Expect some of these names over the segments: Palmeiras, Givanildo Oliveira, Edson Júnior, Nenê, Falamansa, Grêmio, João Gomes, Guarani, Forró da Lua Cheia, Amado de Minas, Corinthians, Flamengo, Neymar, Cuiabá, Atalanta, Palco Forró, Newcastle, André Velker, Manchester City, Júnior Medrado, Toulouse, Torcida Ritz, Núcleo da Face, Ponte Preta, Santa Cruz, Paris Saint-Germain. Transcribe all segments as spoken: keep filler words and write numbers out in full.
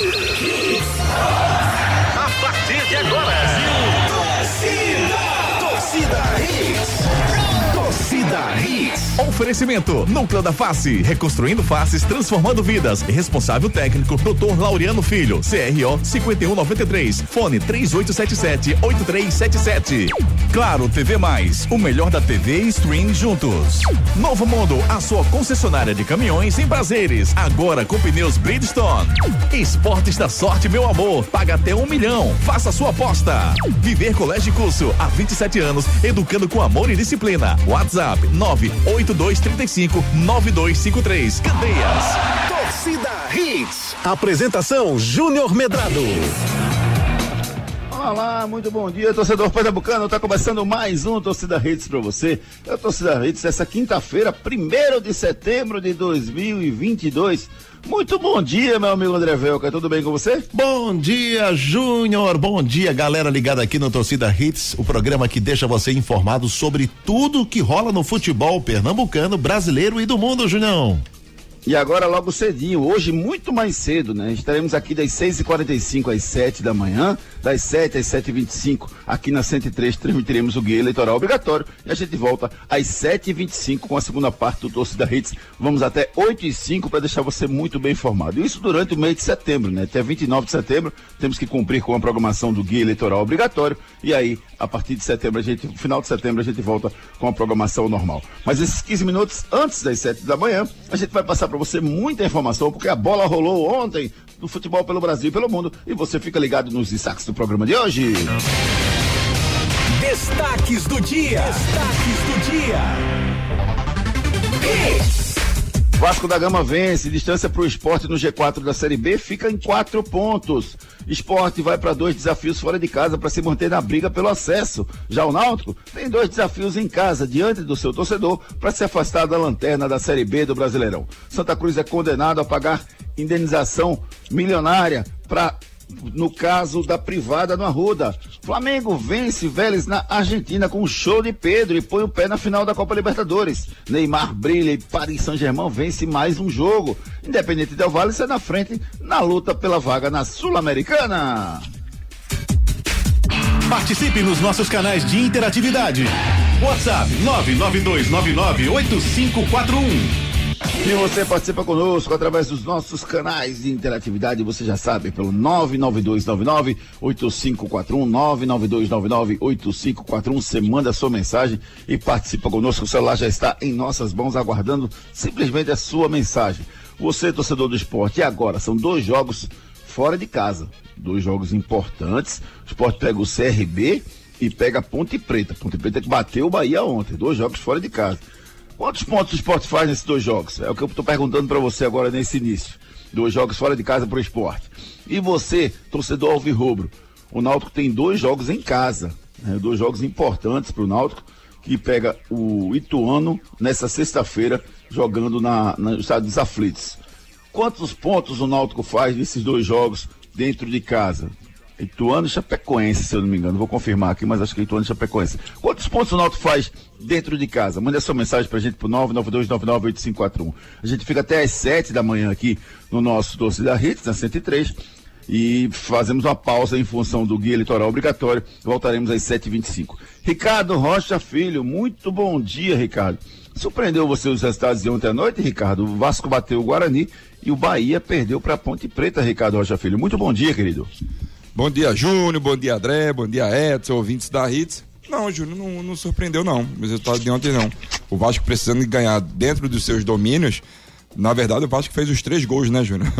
A partir de agora, Brasil, Torcida, Torcida Hits. Torcida Hits. Oferecimento Núcleo da Face, reconstruindo faces, transformando vidas. Responsável técnico doutor Laureano Filho, C R O cinco um nove três, fone três oito sete sete, oito três sete sete. Claro T V Mais, o melhor da T V e stream juntos. Novo Mundo, a sua concessionária de caminhões em prazeres, agora com pneus Bridgestone. Esportes da Sorte, meu amor, paga até um milhão, faça sua aposta. Viver Colégio Curso, há vinte e sete anos, educando com amor e disciplina. WhatsApp nove oito dois três cinco nove dois cinco três. Candeias. Torcida Hits. Apresentação Júnior Medrado. Olá, muito bom dia, torcedor pernambucano. Está começando mais um Torcida Hits para você. É o Torcida Hits essa quinta-feira, primeiro de setembro de dois mil e vinte e dois. Muito bom dia, meu amigo André Velca, tudo bem com você? Bom dia, Júnior, bom dia, galera ligada aqui no Torcida Hits, o programa que deixa você informado sobre tudo que rola no futebol pernambucano, brasileiro e do mundo, Junião. E agora logo cedinho, hoje muito mais cedo, né? Estaremos aqui das seis e quarenta e cinco às sete da manhã, das sete às sete e vinte e cinco, aqui na cento e três, transmitiremos o guia eleitoral obrigatório e a gente volta às sete e vinte e cinco com a segunda parte do Torcida Hits. Vamos até oito e cinco para deixar você muito bem informado. Isso durante o mês de setembro, né? Até vinte e nove de setembro, temos que cumprir com a programação do guia eleitoral obrigatório e aí, a partir de setembro, a gente, no final de setembro, a gente volta com a programação normal. Mas esses quinze minutos antes das sete da manhã, a gente vai passar para você muita informação, porque a bola rolou ontem do futebol pelo Brasil e pelo mundo e você fica ligado nos destaques do programa de hoje. Destaques do dia. Destaques do dia. Vasco da Gama vence, distância para o Sport no G quatro da Série B fica em quatro pontos. Sport vai para dois desafios fora de casa para se manter na briga pelo acesso. Já o Náutico tem dois desafios em casa diante do seu torcedor para se afastar da lanterna da Série B do Brasileirão. Santa Cruz é condenado a pagar indenização milionária para... no caso da privada no Arruda. Flamengo vence Vélez na Argentina com um show de Pedro e põe o pé na final da Copa Libertadores. Neymar brilha e Paris Saint-Germain vence mais um jogo. Independente del Valle sai na frente na luta pela vaga na Sul-Americana. Participe nos nossos canais de interatividade. WhatsApp nove nove dois nove nove oito cinco quatro um. E você participa conosco através dos nossos canais de interatividade, você já sabe, pelo nove nove dois nove nove oito cinco quatro um, nove nove dois nove nove oito cinco quatro um, você manda a sua mensagem e participa conosco, o celular já está em nossas mãos aguardando simplesmente a sua mensagem. Você, torcedor do Sport, e agora são dois jogos fora de casa, dois jogos importantes, o Sport pega o C R B e pega a Ponte Preta, Ponte Preta que bateu o Bahia ontem, dois jogos fora de casa. Quantos pontos o Sport faz nesses dois jogos? É o que eu estou perguntando para você agora nesse início. Dois jogos fora de casa para o Sport. E você, torcedor alvirrubro, o Náutico tem dois jogos em casa, né? Dois jogos importantes para o Náutico, que pega o Ituano nessa sexta-feira, jogando na, na, no estado dos aflitos. Quantos pontos o Náutico faz nesses dois jogos dentro de casa? Ituano e Chapecoense, se eu não me engano, vou confirmar aqui, mas acho que é Ituano e Chapecoense. Quantos pontos o Náutico faz dentro de casa? Manda sua mensagem pra gente pro nove nove dois nove nove oito cinco quatro um. A gente fica até às sete da manhã aqui no nosso Torcida Ritz, na cento e três, e fazemos uma pausa em função do guia eleitoral obrigatório, voltaremos às sete e vinte e cinco. Ricardo Rocha Filho, muito bom dia, Ricardo. Surpreendeu você os resultados de ontem à noite, Ricardo? O Vasco bateu o Guarani e o Bahia perdeu pra Ponte Preta, Ricardo Rocha Filho. Muito bom dia, querido. Bom dia, Júnior, bom dia, André, bom dia, Edson, ouvintes da Ritz. Não, Júnior, não, não surpreendeu, não. Os resultados de ontem, não. O Vasco precisando ganhar dentro dos seus domínios. Na verdade, o Vasco fez os três gols, né, Júnior?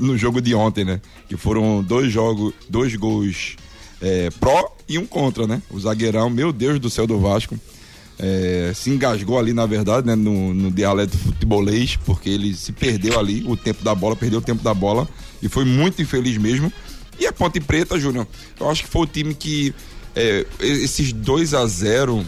No jogo de ontem, né? Que foram dois jogos, dois gols é, pró e um contra, né? O zagueirão, meu Deus do céu, do Vasco, é, se engasgou ali, na verdade, né? No, no dialeto futebolês, porque ele se perdeu ali, o tempo da bola, perdeu o tempo da bola e foi muito infeliz mesmo. E a Ponte Preta, Júnior, eu acho que foi o time que é, esses dois a zero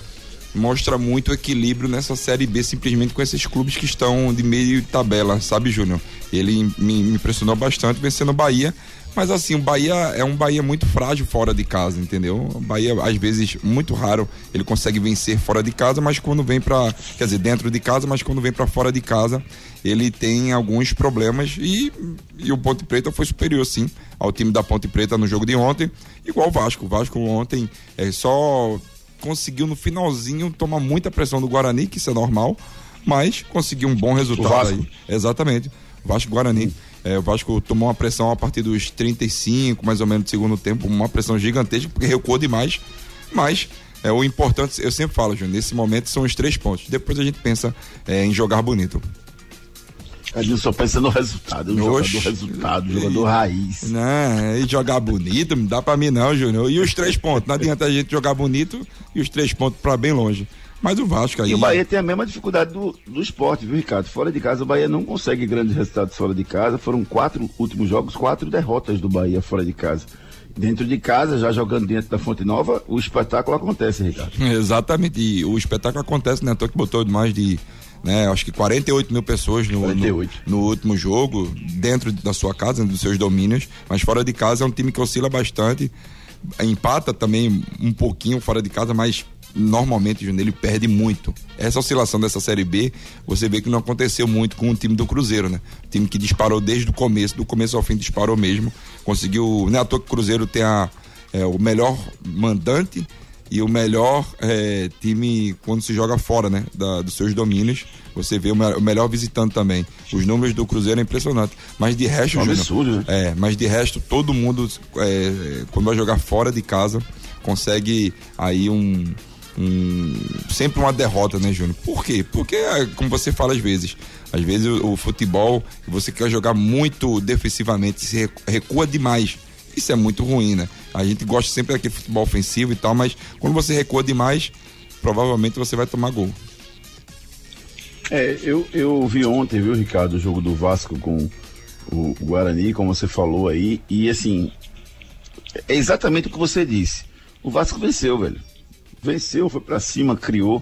mostra muito equilíbrio nessa Série B, simplesmente com esses clubes que estão de meio tabela, sabe, Júnior? Ele me, me impressionou bastante vencendo o Bahia, Mas assim, o Bahia é um Bahia muito frágil fora de casa, entendeu? O Bahia, às vezes, muito raro ele consegue vencer fora de casa, mas quando vem pra, quer dizer, dentro de casa, mas quando vem pra fora de casa, ele tem alguns problemas e, e o Ponte Preta foi superior, sim, ao time da Ponte Preta no jogo de ontem, igual o Vasco. O Vasco ontem é, só conseguiu no finalzinho tomar muita pressão do Guarani, que isso é normal, mas conseguiu um bom resultado aí. Exatamente. Vasco Guarani. É, o Vasco tomou uma pressão a partir dos trinta e cinco, mais ou menos, do segundo tempo, uma pressão gigantesca, porque recuou demais. Mas é, o importante, eu sempre falo, Júnior, nesse momento são os três pontos. Depois a gente pensa é, em jogar bonito. A gente só pensa no resultado, no jogador resultado, jogador raiz. Não, e jogar bonito não dá pra mim não, Júnior. E os três pontos, não adianta a gente jogar bonito e os três pontos pra bem longe. Mas o Vasco aí... E o Bahia tem a mesma dificuldade do, do Sport, viu, Ricardo? Fora de casa, o Bahia não consegue grandes resultados fora de casa. Foram quatro últimos jogos, quatro derrotas do Bahia fora de casa. Dentro de casa, já jogando dentro da Fonte Nova, o espetáculo acontece, Ricardo. Exatamente, e o espetáculo acontece, né? Tô que botou mais de... Né, acho que quarenta e oito mil pessoas no, quarenta e oito. No, no último jogo, dentro da sua casa, dos seus domínios, mas fora de casa é um time que oscila bastante, empata também um pouquinho fora de casa, mas normalmente, Júnior, ele perde muito. Essa oscilação dessa Série B, você vê que não aconteceu muito com o time do Cruzeiro, né? O time que disparou desde o começo, do começo ao fim disparou mesmo, conseguiu, não é à toa que o Cruzeiro tem a, é, o melhor mandante e o melhor é, time quando se joga fora, né, da, dos seus domínios. Você vê o, me- o melhor visitante também. Os números do Cruzeiro é impressionante, mas de resto, é um Júnior, absurdo, né? é, mas de resto todo mundo é, quando vai jogar fora de casa consegue aí um, um sempre uma derrota, né, Júnior? Por quê? Porque, como você fala às vezes, às vezes o, o futebol, você quer jogar muito defensivamente, se recua demais. Isso é muito ruim, né? A gente gosta sempre daquele futebol ofensivo e tal, mas quando você recua demais, provavelmente você vai tomar gol. É, eu, eu vi ontem, viu, Ricardo, o jogo do Vasco com o Guarani, como você falou aí, e assim, é exatamente o que você disse. O Vasco venceu, velho. Venceu, foi pra cima, criou,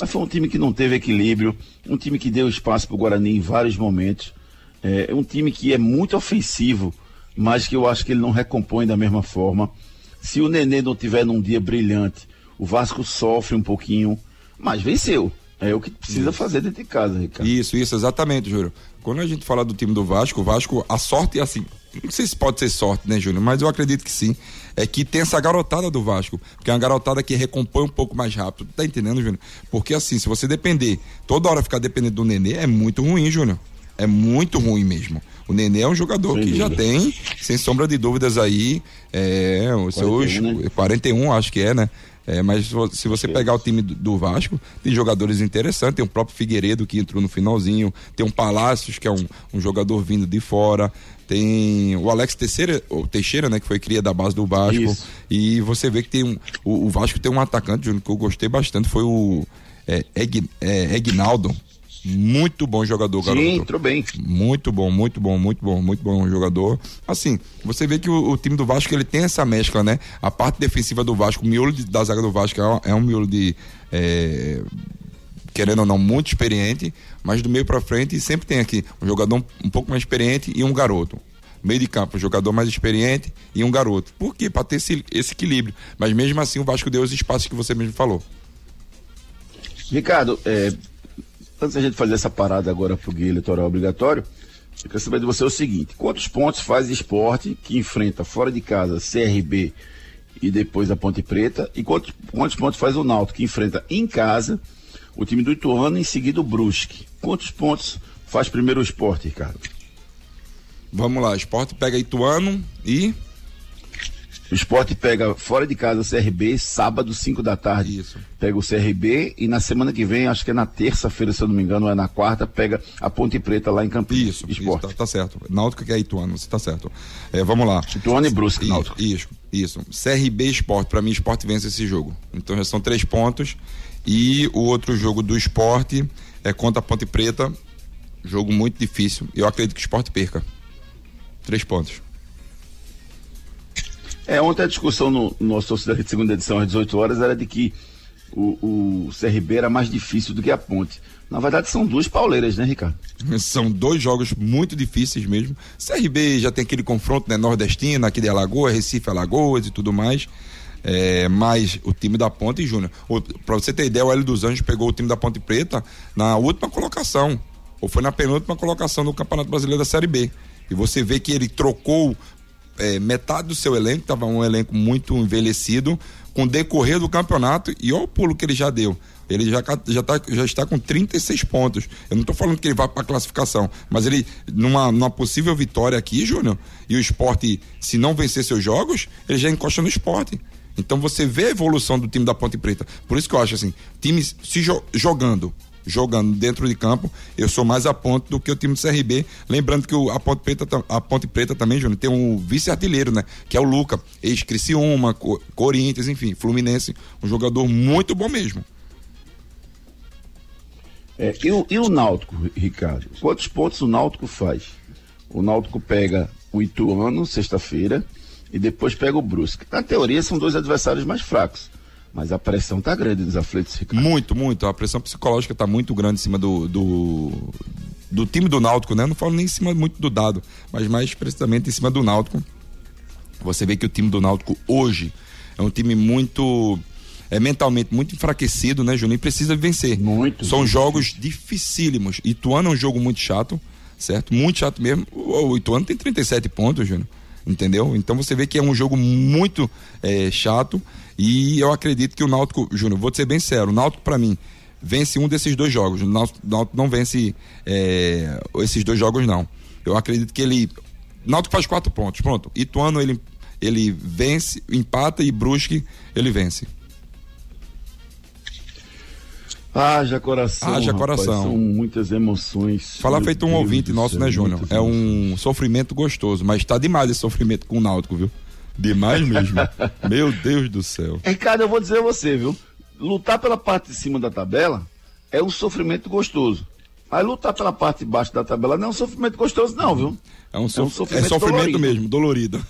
mas foi um time que não teve equilíbrio, um time que deu espaço pro Guarani em vários momentos, é um time que é muito ofensivo, mas que eu acho que ele não recompõe da mesma forma. Se o Nenê não tiver num dia brilhante, o Vasco sofre um pouquinho, mas venceu. É o que precisa fazer dentro de casa, Ricardo. Isso, isso, exatamente, Júnior. Quando a gente fala do time do Vasco, o Vasco, a sorte é assim, não sei se pode ser sorte, né, Júnior, mas eu acredito que sim, é que tem essa garotada do Vasco, que é uma garotada que recompõe um pouco mais rápido, tá entendendo, Júnior? Porque assim, se você depender, toda hora ficar dependendo do Nenê, é muito ruim, Júnior. É muito ruim mesmo. O Nenê é um jogador sem que dúvida. Já tem, sem sombra de dúvidas aí, é, os seus né? quarenta e um, acho que é, né? É, mas se você pegar o time do Vasco, tem jogadores interessantes, tem o próprio Figueiredo que entrou no finalzinho, tem o Palácios, que é um, um jogador vindo de fora, tem o Alex Teixeira, o Teixeira, né, que foi cria da base do Vasco. Isso. E você vê que tem um, o, o Vasco tem um atacante, Júnior, que eu gostei bastante, foi o é, Egn, é, Egnaldo. Muito bom jogador, garoto. Sim, entrou bem. Muito bom, muito bom, muito bom, muito bom jogador. Assim, você vê que o, o time do Vasco, ele tem essa mescla, né? A parte defensiva do Vasco, o miolo de, da zaga do Vasco é, é um miolo de... É... querendo ou não, muito experiente, mas do meio pra frente sempre tem aqui um jogador um, um pouco mais experiente e um garoto. Meio de campo, um jogador mais experiente e um garoto. Por quê? Pra ter esse, esse equilíbrio. Mas mesmo assim, o Vasco deu os espaços que você mesmo falou. Ricardo, é... antes da gente fazer essa parada agora pro guia eleitoral obrigatório, eu quero saber de você o seguinte: quantos pontos faz Sport, que enfrenta fora de casa C R B e depois a Ponte Preta, e quantos, quantos pontos faz o Náutico, que enfrenta em casa o time do Ituano e em seguida o Brusque? Quantos pontos faz primeiro o Sport, Ricardo? Vamos lá, o Sport pega Ituano e... O Sport pega fora de casa o C R B, sábado, cinco da tarde. Isso. Pega o C R B e na semana que vem, acho que é na terça-feira, se eu não me engano, ou é na quarta, pega a Ponte Preta lá em Campinas. Isso, Sport. Isso, tá, tá certo. Náutico que é Ituano, você tá certo. É, vamos lá. Ituano e Brusque, Náutico. Isso, isso. C R B e Sport, pra mim, Sport vence esse jogo. Então já são três pontos e o outro jogo do Sport é contra a Ponte Preta, jogo muito difícil. Eu acredito que o Sport perca. Três pontos. É, ontem a discussão no, no nosso Torcida Hits segunda edição, às dezoito horas, era de que o, o C R B era mais difícil do que a Ponte. Na verdade são duas pauleiras, né, Ricardo? São dois jogos muito difíceis mesmo. C R B já tem aquele confronto, né, nordestino, aqui de Alagoas, Recife, Alagoas e tudo mais. É, mas o time da Ponte, Júnior, pra você ter ideia, o Hélio dos Anjos pegou o time da Ponte Preta na última colocação, ou foi na penúltima colocação do Campeonato Brasileiro da Série B. E você vê que ele trocou é, metade do seu elenco, estava um elenco muito envelhecido, com o decorrer do campeonato, e olha o pulo que ele já deu. Ele já, já, tá, já está com trinta e seis pontos. Eu não estou falando que ele vai para a classificação, mas ele, numa, numa possível vitória aqui, Júnior, e o Sport, se não vencer seus jogos, ele já encosta no Sport. Então você vê a evolução do time da Ponte Preta. Por isso que eu acho assim, times se jo- jogando, jogando dentro de campo, eu sou mais a Ponte do que o time do C R B. Lembrando que o, a, Ponte Preta, a Ponte Preta também, Júnior, tem um vice-artilheiro, né? Que é o Luca, ex-Criciúma, Co- Corinthians, enfim, Fluminense, um jogador muito bom mesmo. É, e, o, e o Náutico, Ricardo? Quantos pontos o Náutico faz? O Náutico pega o Ituano sexta-feira e depois pega o Brusque. Na teoria são dois adversários mais fracos, mas a pressão tá grande nos aflitos, Ricardo. Muito, muito, a pressão psicológica tá muito grande em cima do, do, do time do Náutico, né? Não falo nem em cima muito do Dado, mas mais precisamente em cima do Náutico. Você vê que o time do Náutico hoje é um time muito... é mentalmente muito enfraquecido, né, Juninho? Precisa vencer. Muito. São jogos dificílimos. Ituano é um jogo muito chato, certo? Muito chato mesmo. O Ituano tem trinta e sete pontos, Juninho. Entendeu? Então você vê que é um jogo muito é, chato, e eu acredito que o Náutico, Júnior, vou ser bem sério, o Náutico pra mim vence um desses dois jogos. O Náutico, Náutico não vence é, esses dois jogos, não. Eu acredito que ele... Náutico faz quatro pontos, pronto. Ituano ele, ele vence, empata, e Brusque ele vence. Haja coração, Haja rapaz, coração. São muitas emoções. Falar feito Deus um ouvinte nosso, céu, né, Júnior? É um sofrimento gostoso, mas tá demais esse sofrimento com o Náutico, viu? Demais mesmo. Meu Deus do céu. Ricardo, eu vou dizer a você, viu? Lutar pela parte de cima da tabela é um sofrimento gostoso. Mas lutar pela parte de baixo da tabela não é um sofrimento gostoso, não, viu? É um, so... é um sofrimento, é sofrimento dolorido. mesmo, dolorido.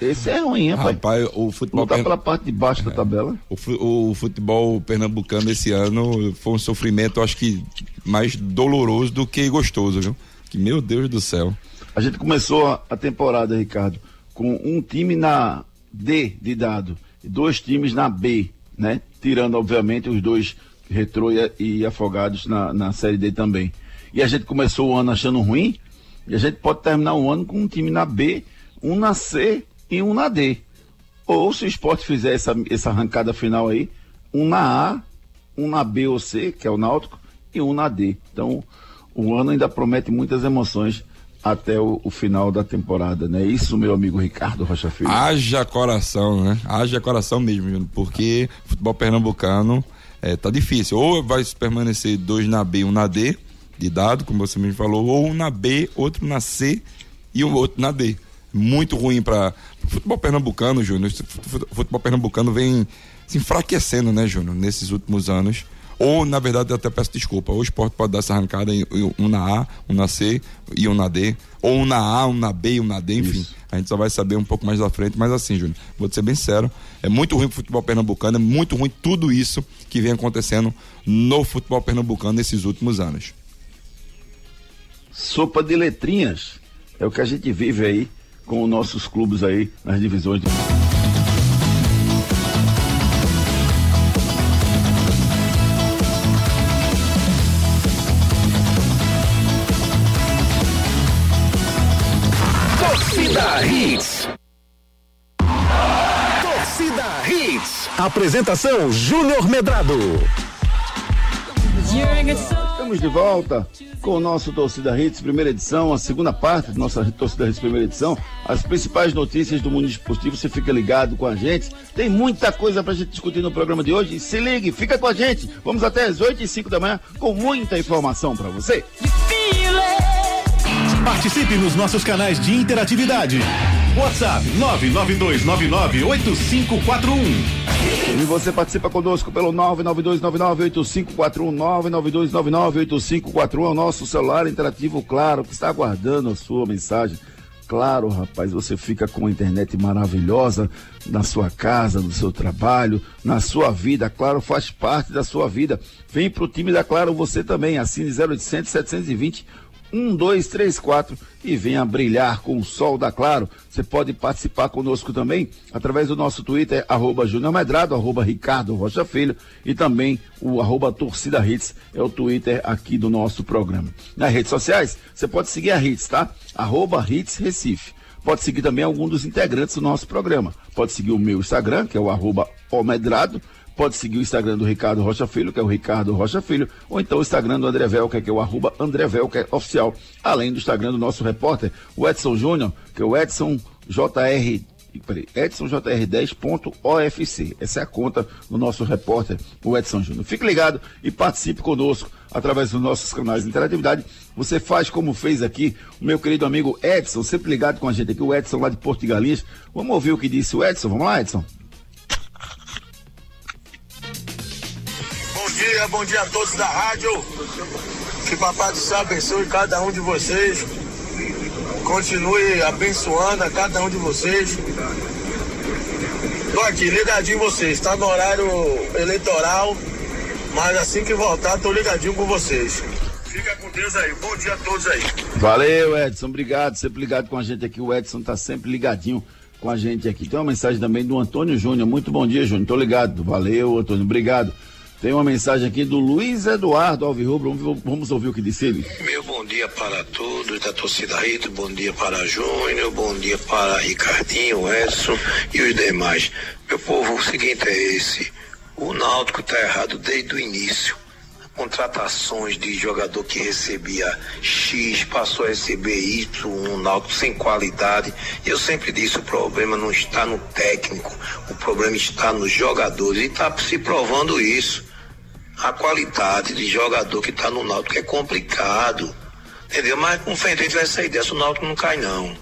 Esse é ruim, hein, rapaz? Pai? O futebol tá pern... pela parte de baixo é. da tabela. O, o futebol pernambucano esse ano foi um sofrimento, acho que mais doloroso do que gostoso, viu? Que meu Deus do céu. A gente começou a temporada, Ricardo, com um time na D de Dado e dois times na B, né? Tirando, obviamente, os dois Retrô e, e Afogados na, na Série D também. E a gente começou o ano achando ruim, e a gente pode terminar o ano com um time na B, um na C e um na D. Ou se o Sport fizer essa, essa arrancada final aí, um na A, um na B ou C, que é o Náutico, e um na D. Então o ano ainda promete muitas emoções até o, o final da temporada, né? Isso, meu amigo Ricardo Rocha Filho. Haja coração, né? Haja coração mesmo, porque futebol pernambucano é, tá difícil. Ou vai permanecer dois na B, um na D, de Dado, como você mesmo falou, ou um na B, outro na C e o outro na D. Muito ruim para o futebol pernambucano, Júnior. O futebol pernambucano vem se enfraquecendo, né, Júnior, nesses últimos anos. Ou, na verdade, eu até peço desculpa, ou o Sport pode dar essa arrancada em um na A, um na C e um na D, ou um na A, um na B e um na D, enfim. Isso. A gente só vai saber um pouco mais da frente, mas assim, Júnior, vou ser bem sério, é muito ruim pro futebol pernambucano, é muito ruim tudo isso que vem acontecendo no futebol pernambucano nesses últimos anos. Sopa de letrinhas é o que a gente vive aí com os nossos clubes aí nas divisões do... Torcida Hits. Torcida Hits. Apresentação Júnior Medrado. Estamos de volta com o nosso Torcida Hits, primeira edição, a segunda parte da nossa Torcida Hits, primeira edição. As principais notícias do mundo esportivo, você fica ligado com a gente. Tem muita coisa pra gente discutir no programa de hoje. Se ligue, fica com a gente. Vamos até as oito e cinco da manhã com muita informação pra você. Participe nos nossos canais de interatividade. WhatsApp nove nove dois nove nove oito cinco quatro um. E você participa conosco pelo nove nove dois nove nove oito cinco quatro um, nove nove dois nove nove oito cinco quatro um, é o nosso celular interativo, claro, que está aguardando a sua mensagem. Claro, rapaz, você fica com a internet maravilhosa na sua casa, no seu trabalho, na sua vida. Claro, faz parte da sua vida. Vem pro time da Claro você também. Assine zero oitocentos, setecentos e vinte, doze trinta e quatro e venha brilhar com o sol da Claro. Você pode participar conosco também através do nosso Twitter, arroba Júnior Medrado, arroba Ricardo Rocha Filho, e também o arroba Torcida Hits, é o Twitter aqui do nosso programa. Nas redes sociais, você pode seguir a Hits, tá? Arroba Hits Recife. Pode seguir também algum dos integrantes do nosso programa. Pode seguir o meu Instagram, que é o arroba Omedrado. Pode seguir o Instagram do Ricardo Rocha Filho, que é o Ricardo Rocha Filho, ou então o Instagram do André Velker, que é o arroba André Velker Oficial, além do Instagram do nosso repórter, o Edson Júnior, que é o Edson J R, peraí, Edson J R dez ponto O F C. Essa é a conta do nosso repórter, o Edson Júnior. Fique ligado e participe conosco através dos nossos canais de interatividade. Você faz como fez aqui o meu querido amigo Edson, sempre ligado com a gente aqui, o Edson lá de Porto de Galinhas. Vamos ouvir o que disse o Edson, vamos lá, Edson? Bom dia, bom dia a todos da rádio, que papai do céu abençoe cada um de vocês, continue abençoando a cada um de vocês. Tô aqui ligadinho em vocês, tá no horário eleitoral, mas assim que voltar tô ligadinho com vocês. Fica com Deus aí, bom dia a todos aí. Valeu, Edson, obrigado, sempre ligado com a gente aqui, o Edson tá sempre ligadinho com a gente aqui. Tem uma mensagem também do Antônio Júnior, muito bom dia, Júnior, tô ligado, valeu, Antônio, obrigado. Tem uma mensagem aqui do Luiz Eduardo Alvirrubro, vamos, vamos ouvir o que disse ele. Meu bom dia para todos da torcida Rito, bom dia para Júnior, bom dia para Ricardinho, Edson e os demais. Meu povo, o seguinte é esse, o Náutico está errado desde o início. Contratações de jogador que recebia X, passou a receber Y, um Náutico sem qualidade. Eu sempre disse, o problema não está no técnico, o problema está nos jogadores, e está se provando isso. A qualidade de jogador que está no Náutico é complicado, entendeu? Mas com frente vai sair dessa, o Náutico não cai não.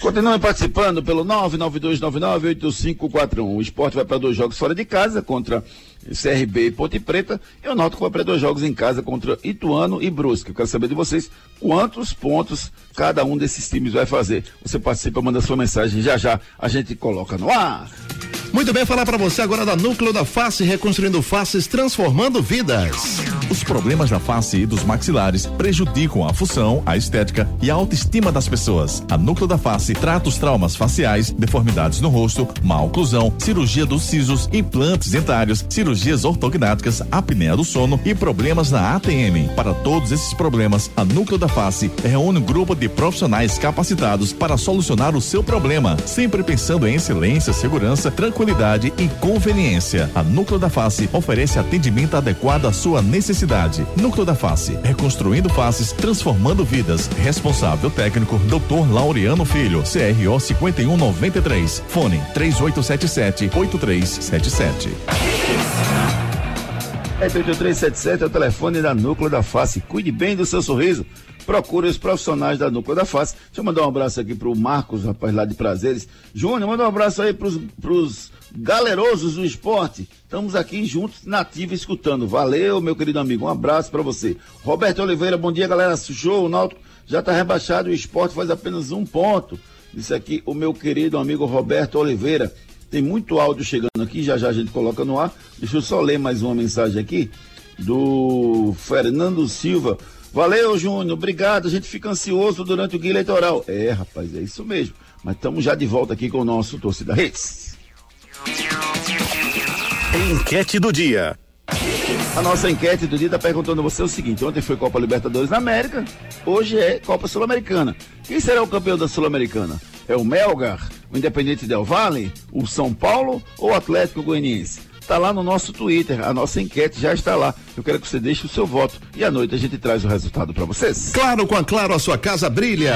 Continuem participando pelo nove nove dois nove nove oito cinco quatro um. O Sport vai para dois jogos fora de casa contra C R B e Ponte Preta, e o Náutico vai para dois jogos em casa contra Ituano e Brusque. Eu quero saber de vocês quantos pontos cada um desses times vai fazer. Você participa, manda sua mensagem, já já a gente coloca no ar. Muito bem, falar para você agora da Núcleo da Face, reconstruindo faces, transformando vidas. Os problemas da face e dos maxilares prejudicam a função, a estética e a autoestima das pessoas. A Núcleo da Face trata os traumas faciais, deformidades no rosto, má oclusão, cirurgia dos sisos, implantes dentários, cirurgias ortognáticas, apneia do sono e problemas na A T M. Para todos esses problemas, a Núcleo da Face reúne um grupo de profissionais capacitados para solucionar o seu problema, sempre pensando em excelência, segurança, tranquilidade, qualidade e conveniência. A Núcleo da Face oferece atendimento adequado à sua necessidade. Núcleo da Face, reconstruindo faces, transformando vidas. Responsável técnico, doutor Laureano Filho, C R O cinquenta e um noventa e três, fone três oito sete sete, oito três sete sete. oito oito três sete sete é o telefone da Núcleo da Face. Cuide bem do seu sorriso. Procure os profissionais da Núcleo da Face. Deixa eu mandar um abraço aqui pro Marcos, rapaz lá de Prazeres. Júnior, manda um abraço aí pros, pros galerosos do esporte. Estamos aqui juntos, nativa, escutando. Valeu, meu querido amigo, um abraço para você. Roberto Oliveira, bom dia, galera. Show, o Náutico já tá rebaixado e o esporte faz apenas um ponto. Isso aqui, o meu querido amigo Roberto Oliveira. Tem muito áudio chegando aqui, já já a gente coloca no ar. Deixa eu só ler mais uma mensagem aqui do Fernando Silva. Valeu, Júnior, obrigado, a gente fica ansioso durante o guia eleitoral. É, rapaz, é isso mesmo, mas estamos já de volta aqui com o nosso Torcida Hits. Enquete do dia. A nossa enquete do dia está perguntando a você o seguinte: ontem foi Copa Libertadores na América, hoje é Copa Sul-Americana. Quem será o campeão da Sul-Americana? É o Melgar, o Independente Del Valle, o São Paulo ou o Atlético Goianiense? Está lá no nosso Twitter, a nossa enquete já está lá. Eu quero que você deixe o seu voto e à noite a gente traz o resultado para vocês. Claro, com a Claro a sua casa brilha.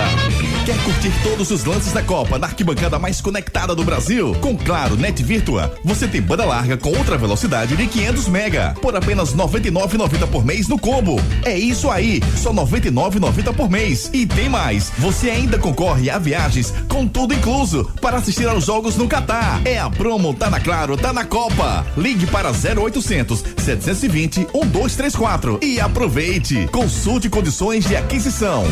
Quer curtir todos os lances da Copa na arquibancada mais conectada do Brasil? Com Claro Net Virtua, você tem banda larga com outra velocidade de quinhentos mega por apenas noventa e nove reais e noventa centavos por mês no combo. É isso aí, só noventa e nove reais e noventa centavos por mês. E tem mais, você ainda concorre a viagens com tudo incluso para assistir aos jogos no Catar. É a promo, tá na Claro, tá na Copa. Ligue para zero oitocentos, setecentos e vinte, doze trinta e quatro e aproveite. Consulte condições de aquisição.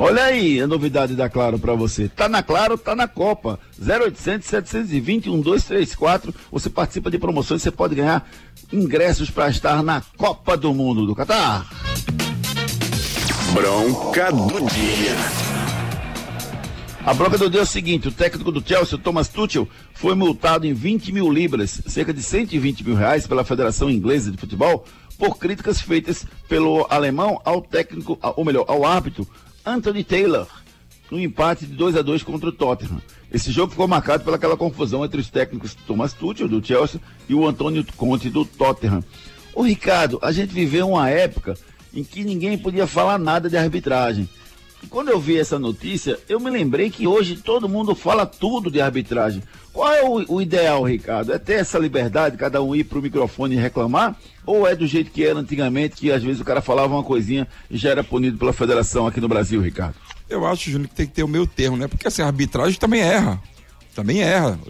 Olha aí a novidade da Claro para você. Tá na Claro, tá na Copa. zero oitocentos, setecentos e vinte, doze trinta e quatro. Você participa de promoções, você pode ganhar ingressos para estar na Copa do Mundo do Catar. Bronca do dia. A bronca do dia é o seguinte: o técnico do Chelsea, Thomas Tuchel, foi multado em vinte mil libras, cerca de cento e vinte mil reais, pela Federação Inglesa de Futebol, por críticas feitas pelo alemão ao técnico, ou melhor, ao árbitro Anthony Taylor, no empate de dois a dois contra o Tottenham. Esse jogo ficou marcado pelaquela confusão entre os técnicos Thomas Tuchel, do Chelsea, e o Antônio Conte, do Tottenham. Ô Ricardo, a gente viveu uma época em que ninguém podia falar nada de arbitragem. E quando eu vi essa notícia, eu me lembrei que hoje todo mundo fala tudo de arbitragem. Qual é o, o ideal, Ricardo? É ter essa liberdade, cada um ir pro microfone e reclamar? Ou é do jeito que era antigamente, que às vezes o cara falava uma coisinha e já era punido pela federação aqui no Brasil, Ricardo? Eu acho, Júnior, que tem que ter o meio termo, né? Porque assim, a arbitragem também erra. Também erra.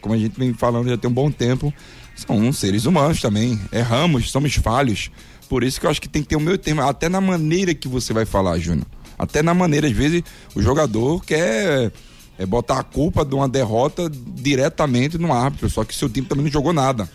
Como a gente vem falando já tem um bom tempo, são seres humanos também. Erramos, somos falhos. Por isso que eu acho que tem que ter o meio termo, até na maneira que você vai falar, Júnior. Até na maneira, às vezes, o jogador quer é, botar a culpa de uma derrota diretamente no árbitro, só que seu time também não jogou nada.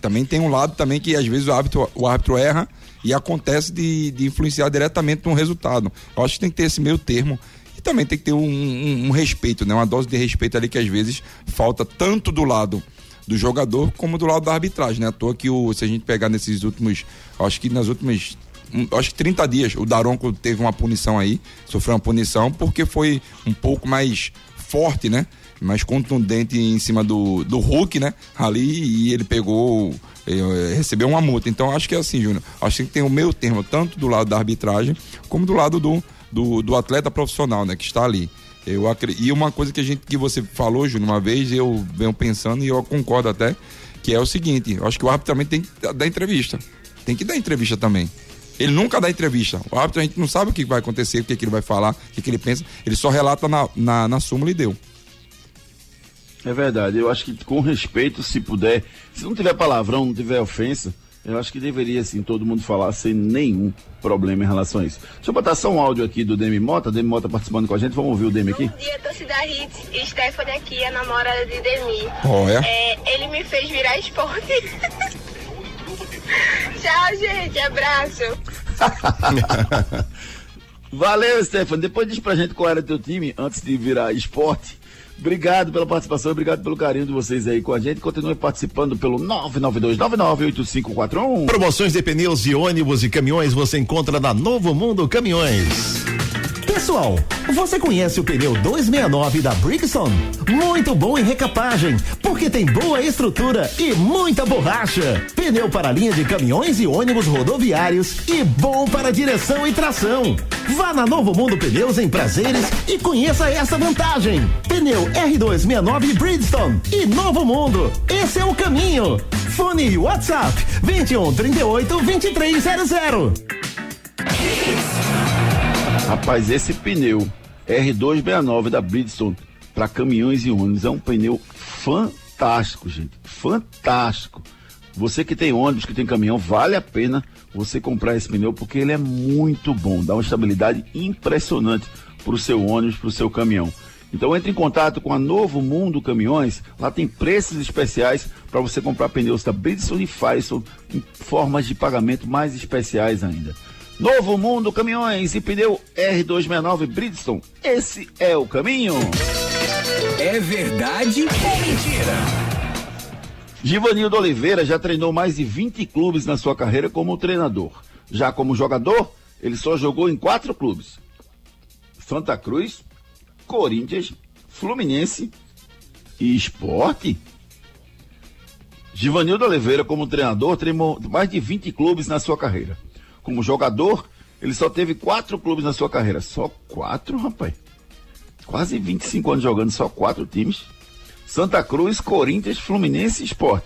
Também tem um lado também que, às vezes, o árbitro, o árbitro erra e acontece de, de influenciar diretamente no resultado. Eu acho que tem que ter esse meio termo e também tem que ter um, um, um respeito, né? Uma dose de respeito ali que, às vezes, falta tanto do lado do jogador como do lado da arbitragem, né? À toa que, o, se a gente pegar nesses últimos, acho que nas últimas... acho que trinta dias, o Daronco teve uma punição aí, sofreu uma punição porque foi um pouco mais forte, né? Mais contundente em cima do, do Hulk, né? Ali, e ele pegou, eh, recebeu uma multa. Então acho que é assim, Júnior, acho que tem o meio termo, tanto do lado da arbitragem como do lado do, do, do atleta profissional, né? Que está ali. Eu, e uma coisa que, a gente, que você falou, Júnior, uma vez, eu venho pensando e eu concordo até, que é o seguinte, eu acho que o árbitro também tem que dar entrevista. Tem que dar entrevista também. Ele nunca dá entrevista. O árbitro, a gente não sabe o que vai acontecer, o que, que ele vai falar, o que, que ele pensa. Ele só relata na, na, na súmula e deu. É verdade. Eu acho que com respeito, se puder, se não tiver palavrão, não tiver ofensa, eu acho que deveria, assim, todo mundo falar sem nenhum problema em relação a isso. Deixa eu botar só um áudio aqui do Demi Mota. Demi Mota participando com a gente. Vamos ouvir o Demi aqui? Bom dia, Torcida Hits. Stephanie aqui, a namorada de Demi. Oh, é? É, ele me fez virar esporte. Tchau, gente, abraço. Valeu, Stefano. Depois diz pra gente qual era teu time antes de virar esporte. Obrigado pela participação, obrigado pelo carinho de vocês aí com a gente. Continue participando pelo nove nove dois, nove nove oito cinco quatro um. Promoções de pneus de ônibus e caminhões você encontra na Novo Mundo Caminhões. Pessoal, você conhece o pneu duzentos e sessenta e nove da Bridgestone? Muito bom em recapagem, porque tem boa estrutura e muita borracha. Pneu para linha de caminhões e ônibus rodoviários e bom para direção e tração. Vá na Novo Mundo Pneus em Prazeres e conheça essa vantagem. Pneu R duzentos e sessenta e nove Bridgestone e Novo Mundo. Esse é o caminho. Fone e WhatsApp vinte e um, trinta e oito, vinte e três zero zero. Rapaz, esse pneu R duzentos e sessenta e nove da Bridgestone para caminhões e ônibus é um pneu fantástico, gente. Fantástico. Você que tem ônibus, que tem caminhão, vale a pena você comprar esse pneu porque ele é muito bom. Dá uma estabilidade impressionante para o seu ônibus, para o seu caminhão. Então entre em contato com a Novo Mundo Caminhões. Lá tem preços especiais para você comprar pneus da Bridgestone e Firestone em formas de pagamento mais especiais ainda. Novo Mundo Caminhões e pneu R duzentos e sessenta e nove Bridgestone. Esse é o caminho. É verdade ou mentira? Givanildo Oliveira já treinou mais de vinte clubes na sua carreira como treinador. Já como jogador, ele só jogou em quatro clubes: Santa Cruz, Corinthians, Fluminense e Sport. Givanildo Oliveira, como treinador, treinou mais de vinte clubes na sua carreira. Como jogador, ele só teve quatro clubes na sua carreira. Só quatro, rapaz. Quase vinte e cinco anos jogando, só quatro times. Santa Cruz, Corinthians, Fluminense e Sport.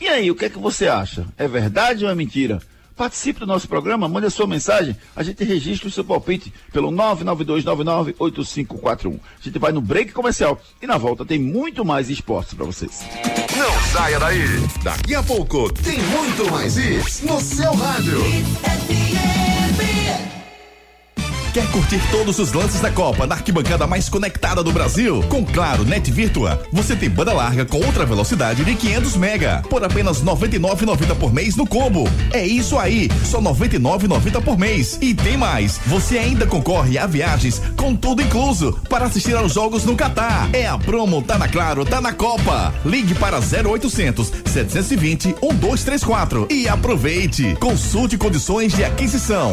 E aí, o que é que você acha? É verdade ou é mentira? Participe do nosso programa, mande a sua mensagem, a gente registra o seu palpite pelo nove nove dois, nove nove oito cinco quatro um. A gente vai no break comercial e na volta tem muito mais esportes para vocês. Não saia daí, daqui a pouco tem muito mais isso no seu rádio. Quer curtir todos os lances da Copa na arquibancada mais conectada do Brasil? Com Claro Net Virtua, você tem banda larga com outra velocidade de quinhentos mega por apenas noventa e nove reais e noventa centavos por mês no combo. É isso aí, só noventa e nove reais e noventa centavos por mês. E tem mais, você ainda concorre a viagens com tudo incluso para assistir aos jogos no Catar. É a promo Tá na Claro, Tá na Copa. Ligue para zero oitocentos, setecentos e vinte, doze trinta e quatro e aproveite. Consulte condições de aquisição.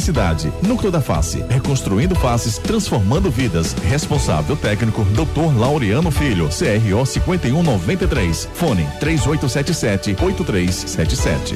Núcleo da Face, reconstruindo faces, transformando vidas. Responsável técnico, doutor Laureano Filho, C R O cinquenta e um noventa e três, fone três oito sete sete, oito três sete sete.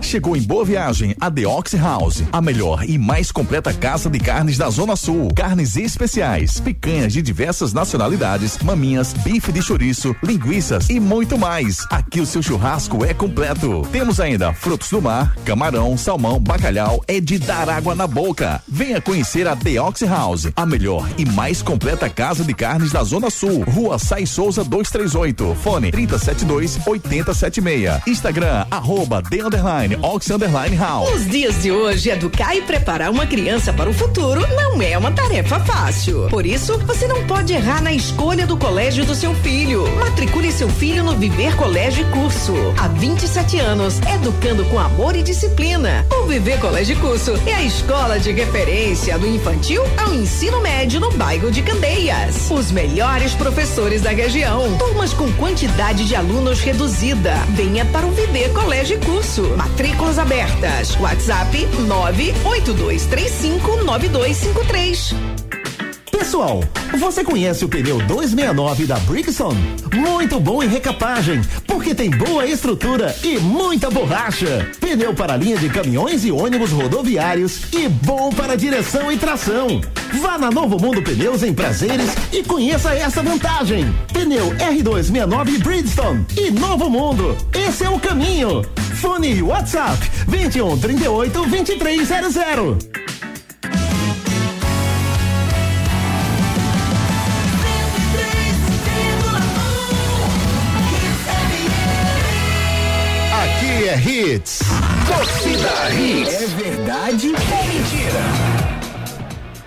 Chegou em Boa Viagem a The Ox House, a melhor e mais completa casa de carnes da Zona Sul. Carnes especiais, picanhas de diversas nacionalidades, maminhas, bife de chouriço, linguiças e muito mais. Aqui o seu churrasco é completo. Temos ainda frutos do mar, camarão, salmão, bacalhau, é de dar água na boca. Venha conhecer a The Ox House, a melhor e mais completa casa de carnes da Zona Sul. Rua Sai Souza duzentos e trinta e oito, fone trinta e sete dois, oitenta e sete seis. Instagram, arroba The Underline Ox Underline House. Os dias de hoje, educar e preparar uma criança para o futuro não é uma tarefa fácil. Por isso, você não pode errar na escolha do colégio do seu filho. Matricule seu filho no Viver Colégio Curso. Há vinte e sete anos, educando com amor e disciplina. O Viver Colégio Curso é a escola de referência do infantil ao ensino médio no bairro de Candeias. Os melhores professores da região. Turmas com quantidade de alunos reduzida. Venha para o Viver Colégio Curso. Matrículas abertas. WhatsApp nove oito dois três cinco nove dois cinco três. Pessoal, você conhece o pneu duzentos e sessenta e nove da Bridgestone? Muito bom em recapagem, porque tem boa estrutura e muita borracha. Pneu para linha de caminhões e ônibus rodoviários e bom para direção e tração. Vá na Novo Mundo Pneus em Prazeres e conheça essa vantagem. Pneu R duzentos e sessenta e nove Bridgestone e Novo Mundo. Esse é o caminho. Fone WhatsApp vinte e um, trinta e oito, vinte e três zero zero. É Hits. Torcida Hits. É verdade ou mentira?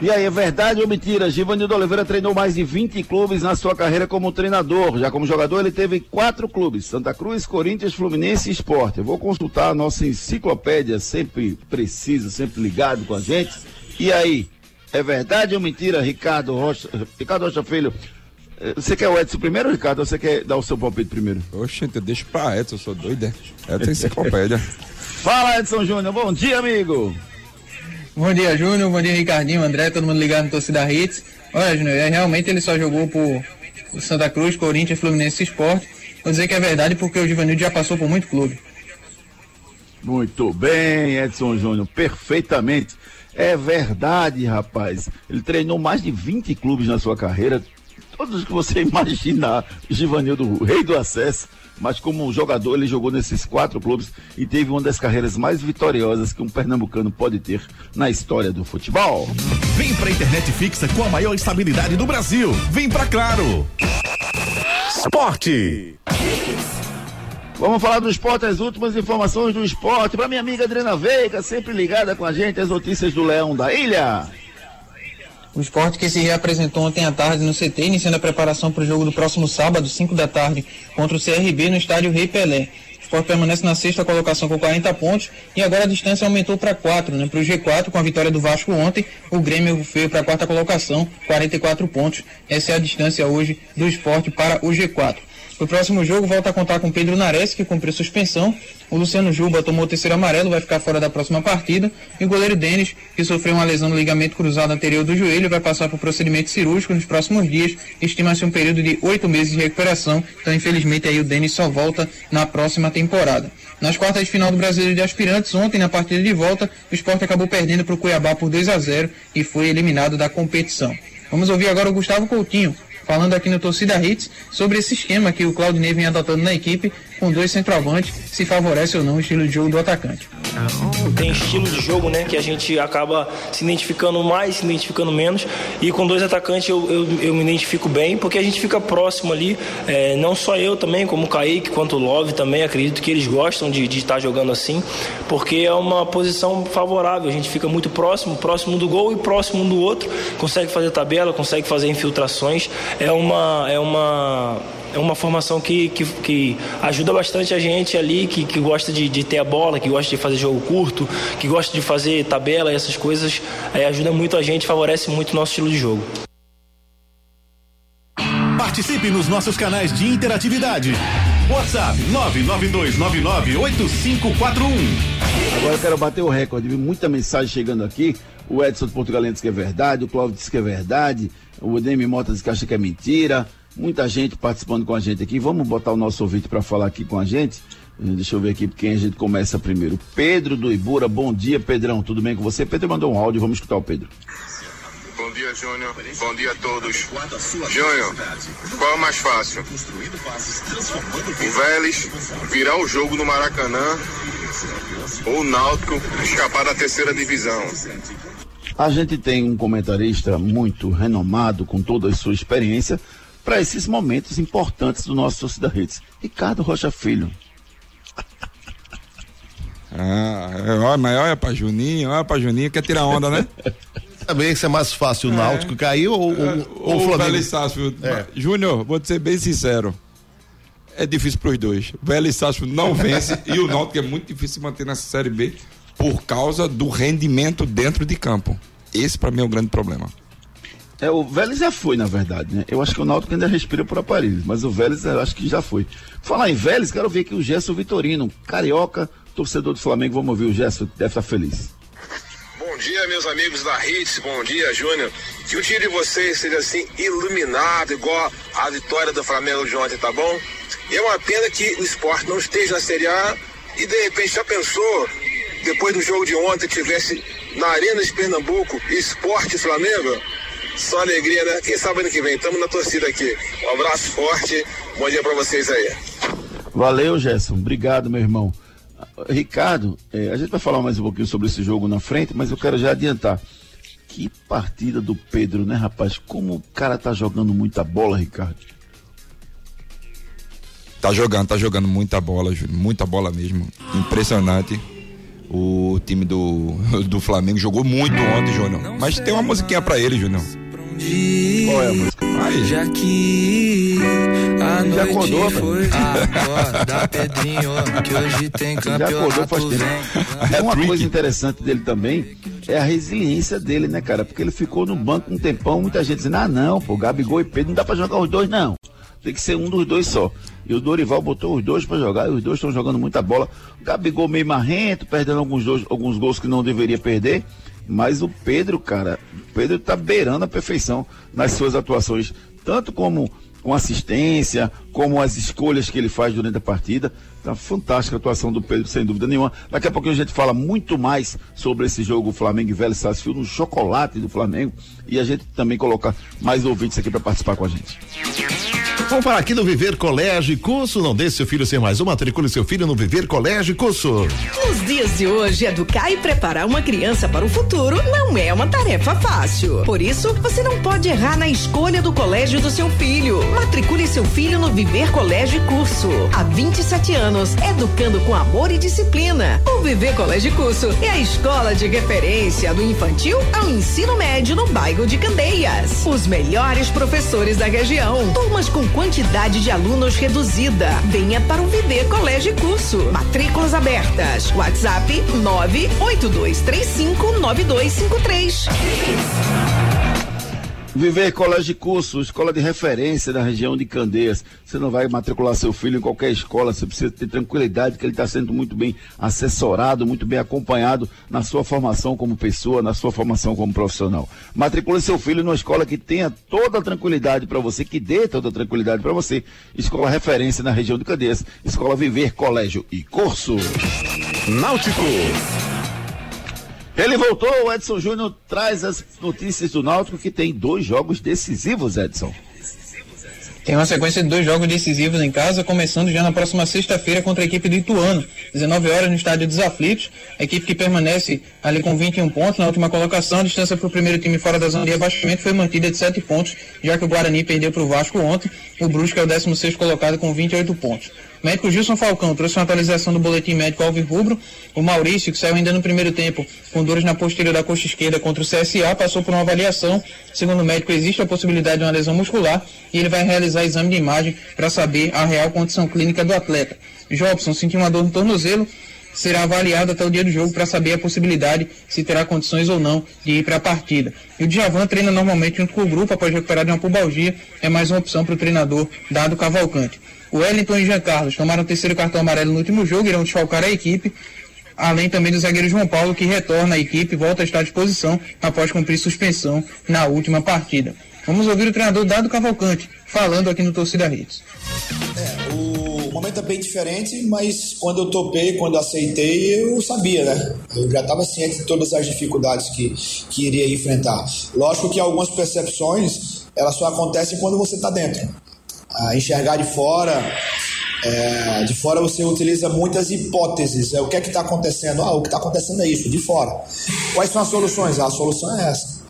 E aí, é verdade ou mentira? Givanildo Oliveira treinou mais de vinte clubes na sua carreira como treinador. Já como jogador, ele teve quatro clubes: Santa Cruz, Corinthians, Fluminense e Sport. Eu vou consultar a nossa enciclopédia, sempre precisa, sempre ligado com a gente. E aí, é verdade ou mentira, Ricardo Rocha, Ricardo Rocha Filho? Você quer o Edson primeiro, Ricardo? Ou você quer dar o seu palpite primeiro? Oxe, eu deixo pra Edson, eu sou doido. É, tem enciclopédia. Fala, Edson Júnior. Bom dia, amigo. Bom dia, Júnior. Bom dia, Ricardinho, André, todo mundo ligado no Torcida Hits. Olha, Júnior, realmente ele só jogou por Santa Cruz, Corinthians, Fluminense e Sport. Vou dizer que é verdade porque o Givanildo já passou por muito clube. Muito bem, Edson Júnior. Perfeitamente. É verdade, rapaz. Ele treinou mais de vinte clubes na sua carreira. Todos que você imaginar, Givanildo, rei do acesso, mas como jogador ele jogou nesses quatro clubes e teve uma das carreiras mais vitoriosas que um pernambucano pode ter na história do futebol. Vem pra internet fixa com a maior estabilidade do Brasil. Vem pra Claro. Esporte. Vamos falar do esporte, as últimas informações do esporte. Pra minha amiga Adriana Veiga, sempre ligada com a gente, as notícias do Leão da Ilha. O Sport, que se reapresentou ontem à tarde no C T, iniciando a preparação para o jogo do próximo sábado, cinco da tarde, contra o C R B no estádio Rei Pelé. Sport permanece na sexta colocação com quarenta pontos e agora a distância aumentou para quatro, né? Para o G quatro, com a vitória do Vasco ontem, o Grêmio veio para a quarta colocação, quarenta e quatro pontos. Essa é a distância hoje do Sport para o G quatro. O próximo jogo volta a contar com Pedro Nares, que cumpriu suspensão. O Luciano Juba tomou o terceiro amarelo, vai ficar fora da próxima partida. E o goleiro Denis, que sofreu uma lesão no ligamento cruzado anterior do joelho, vai passar por procedimento cirúrgico nos próximos dias. Estima-se um período de oito meses de recuperação. Então, infelizmente, aí o Denis só volta na próxima temporada. Nas quartas de final do Brasileiro de Aspirantes, ontem, na partida de volta, o Sport acabou perdendo para o Cuiabá por dois a zero e foi eliminado da competição. Vamos ouvir agora o Gustavo Coutinho, falando aqui no Torcida Hits, sobre esse esquema que o Claudinei vem adotando na equipe, com dois centroavantes, se favorece ou não o estilo de jogo do atacante. Tem estilo de jogo, né, que a gente acaba se identificando mais, se identificando menos, e com dois atacantes eu, eu, eu me identifico bem, porque a gente fica próximo ali, é, não só eu também, como o Kaique, quanto o Love também, acredito que eles gostam de, de estar jogando assim, porque é uma posição favorável, a gente fica muito próximo, próximo do gol e próximo um do outro, consegue fazer tabela, consegue fazer infiltrações. É uma, é uma, é uma formação que, que, que ajuda bastante a gente ali, que, que gosta de, de ter a bola, que gosta de fazer jogo curto, que gosta de fazer tabela, essas coisas, é, ajuda muito a gente, favorece muito o nosso estilo de jogo. Participe nos nossos canais de interatividade. WhatsApp nove nove dois nove nove oito cinco quatro um. Agora eu quero bater o recorde, vi muita mensagem chegando aqui. O Edson de Portugalente diz que é verdade, o Cláudio diz que é verdade, o Demi Mota diz que acha que é mentira, muita gente participando com a gente aqui. Vamos botar o nosso ouvinte para falar aqui com a gente. Deixa eu ver aqui quem a gente começa primeiro. Pedro do Ibura, bom dia, Pedrão, tudo bem com você? Pedro mandou um áudio, vamos escutar o Pedro. Bom dia, Júnior, bom dia a todos. Júnior, qual é o mais fácil? O Vélez virar o jogo no Maracanã ou o Náutico escapar da terceira divisão? A gente tem um comentarista muito renomado, com toda a sua experiência, para esses momentos importantes do nosso Torcida Hits, Ricardo Rocha Filho. Ah, olha, mas olha pra Juninho, olha pra Juninho, quer tirar onda, né? Saber se é mais fácil o Náutico é. cair ou, é. ou, ou, ou o Flamengo. Vélez Sársfield. É. Júnior, vou te ser bem sincero, é difícil pros dois. Vélez Sársfield não vence e o Náutico é muito difícil manter nessa Série B, por causa do rendimento dentro de campo. Esse para mim é um grande problema. É, o Vélez já foi, na verdade, né? Eu acho que o Náutico ainda respira por aparelhos, mas o Vélez eu acho que já foi. Falar em Vélez, quero ver aqui o Gerson Vitorino, carioca, torcedor do Flamengo. Vamos ouvir o Gerson, deve estar feliz. Bom dia, meus amigos da Ritz, bom dia, Júnior. Que o dia de vocês seja assim iluminado, igual a vitória do Flamengo de ontem, tá bom? E é uma pena que o Sport não esteja na Série A e de repente já pensou, depois do jogo de ontem, tivesse na Arena de Pernambuco, Sport e Flamengo. Só alegria, né? Quem sabe ano que vem, estamos na torcida aqui. Um abraço forte, bom dia pra vocês aí. Valeu, Gerson, obrigado, meu irmão. Ricardo, eh, a gente vai falar mais um pouquinho sobre esse jogo na frente, mas eu quero já adiantar. Que partida do Pedro, né, rapaz? Como o cara tá jogando muita bola, Ricardo. Tá jogando, tá jogando muita bola, Júnior, muita bola mesmo. Impressionante. O time do, do Flamengo jogou muito ontem, Júnior. Mas tem uma musiquinha pra ele, Júnior. Qual é a música? Aí. Já que a ele noite acordou, foi agora, Pedrinho, que hoje tem campeonato. Já acordou faz tempo. É uma tricky. Coisa interessante dele também é a resiliência dele, né, cara? Porque ele ficou no banco um tempão, muita gente dizendo, ah, não, pô, Gabigol e Pedro, não dá pra jogar os dois, não. Tem que ser um dos dois só. E o Dorival botou os dois pra jogar, e os dois estão jogando muita bola. O Gabigol meio marrento, perdendo alguns, dois, alguns gols que não deveria perder. Mas o Pedro, cara, o Pedro tá beirando a perfeição nas suas atuações, tanto como com assistência, como as escolhas que ele faz durante a partida. Tá fantástica a atuação do Pedro, sem dúvida nenhuma. Daqui a pouquinho a gente fala muito mais sobre esse jogo Flamengo e Vélez Sársfield, no chocolate do Flamengo, e a gente também coloca mais ouvintes aqui para participar com a gente. Vamos para aqui no Viver Colégio e Curso. Não deixe seu filho ser mais um, matricule seu filho no Viver Colégio e Curso. Nos dias de hoje, educar e preparar uma criança para o futuro não é uma tarefa fácil. Por isso, você não pode errar na escolha do colégio do seu filho. Matricule seu filho no Viver Colégio e Curso. Há vinte e sete anos, educando com amor e disciplina. O Viver Colégio e Curso é a escola de referência do infantil ao ensino médio no bairro de Candeias. Os melhores professores da região, turmas com quantidade de alunos reduzida. Venha para o Viver Colégio Curso. Matrículas abertas. WhatsApp nove oito dois três cinco nove dois cinco três. Viver Colégio Curso, escola de referência da região de Candeias. Você não vai matricular seu filho em qualquer escola, você precisa ter tranquilidade que ele está sendo muito bem assessorado, muito bem acompanhado na sua formação como pessoa, na sua formação como profissional. Matricule seu filho numa escola que tenha toda a tranquilidade para você, que dê toda a tranquilidade para você. Escola referência na região de Candeias, escola Viver Colégio e Curso. Náutico. Ele voltou, o Edson Júnior traz as notícias do Náutico, que tem dois jogos decisivos, Edson. Tem uma sequência de dois jogos decisivos em casa, começando já na próxima sexta-feira contra a equipe do Ituano, dezenove horas no estádio dos Aflitos, a equipe que permanece ali com vinte e um pontos na última colocação. A distância para o primeiro time fora da zona de abaixamento foi mantida de sete pontos, já que o Guarani perdeu para o Vasco ontem. O Brusque é o décimo sexto colocado com vinte e oito pontos. O médico Gilson Falcão trouxe uma atualização do boletim médico alvirrubro. O Maurício, que saiu ainda no primeiro tempo com dores na posterior da coxa esquerda contra o C S A, passou por uma avaliação. Segundo o médico, existe a possibilidade de uma lesão muscular e ele vai realizar exame de imagem para saber a real condição clínica do atleta. Jobson sentiu uma dor no tornozelo, será avaliado até o dia do jogo para saber a possibilidade, se terá condições ou não de ir para a partida. E o Djavan treina normalmente junto com o grupo após recuperar de uma pubalgia, é mais uma opção para o treinador Dado Cavalcante. O Wellington e Jean Carlos tomaram o terceiro cartão amarelo no último jogo, irão desfalcar a equipe, além também do zagueiro João Paulo, que retorna à equipe e volta a estar à disposição após cumprir suspensão na última partida. Vamos ouvir o treinador Dado Cavalcante falando aqui no Torcida Ritz. É, o momento é bem diferente, mas quando eu topei, quando aceitei, eu sabia, né? Eu já estava ciente de todas as dificuldades que, que iria enfrentar. Lógico que algumas percepções, elas só acontecem quando você está dentro. Ah, enxergar de fora, é, de fora você utiliza muitas hipóteses. É, o que é que está acontecendo? Ah, o que está acontecendo é isso, de fora. Quais são as soluções? Ah, a solução é essa.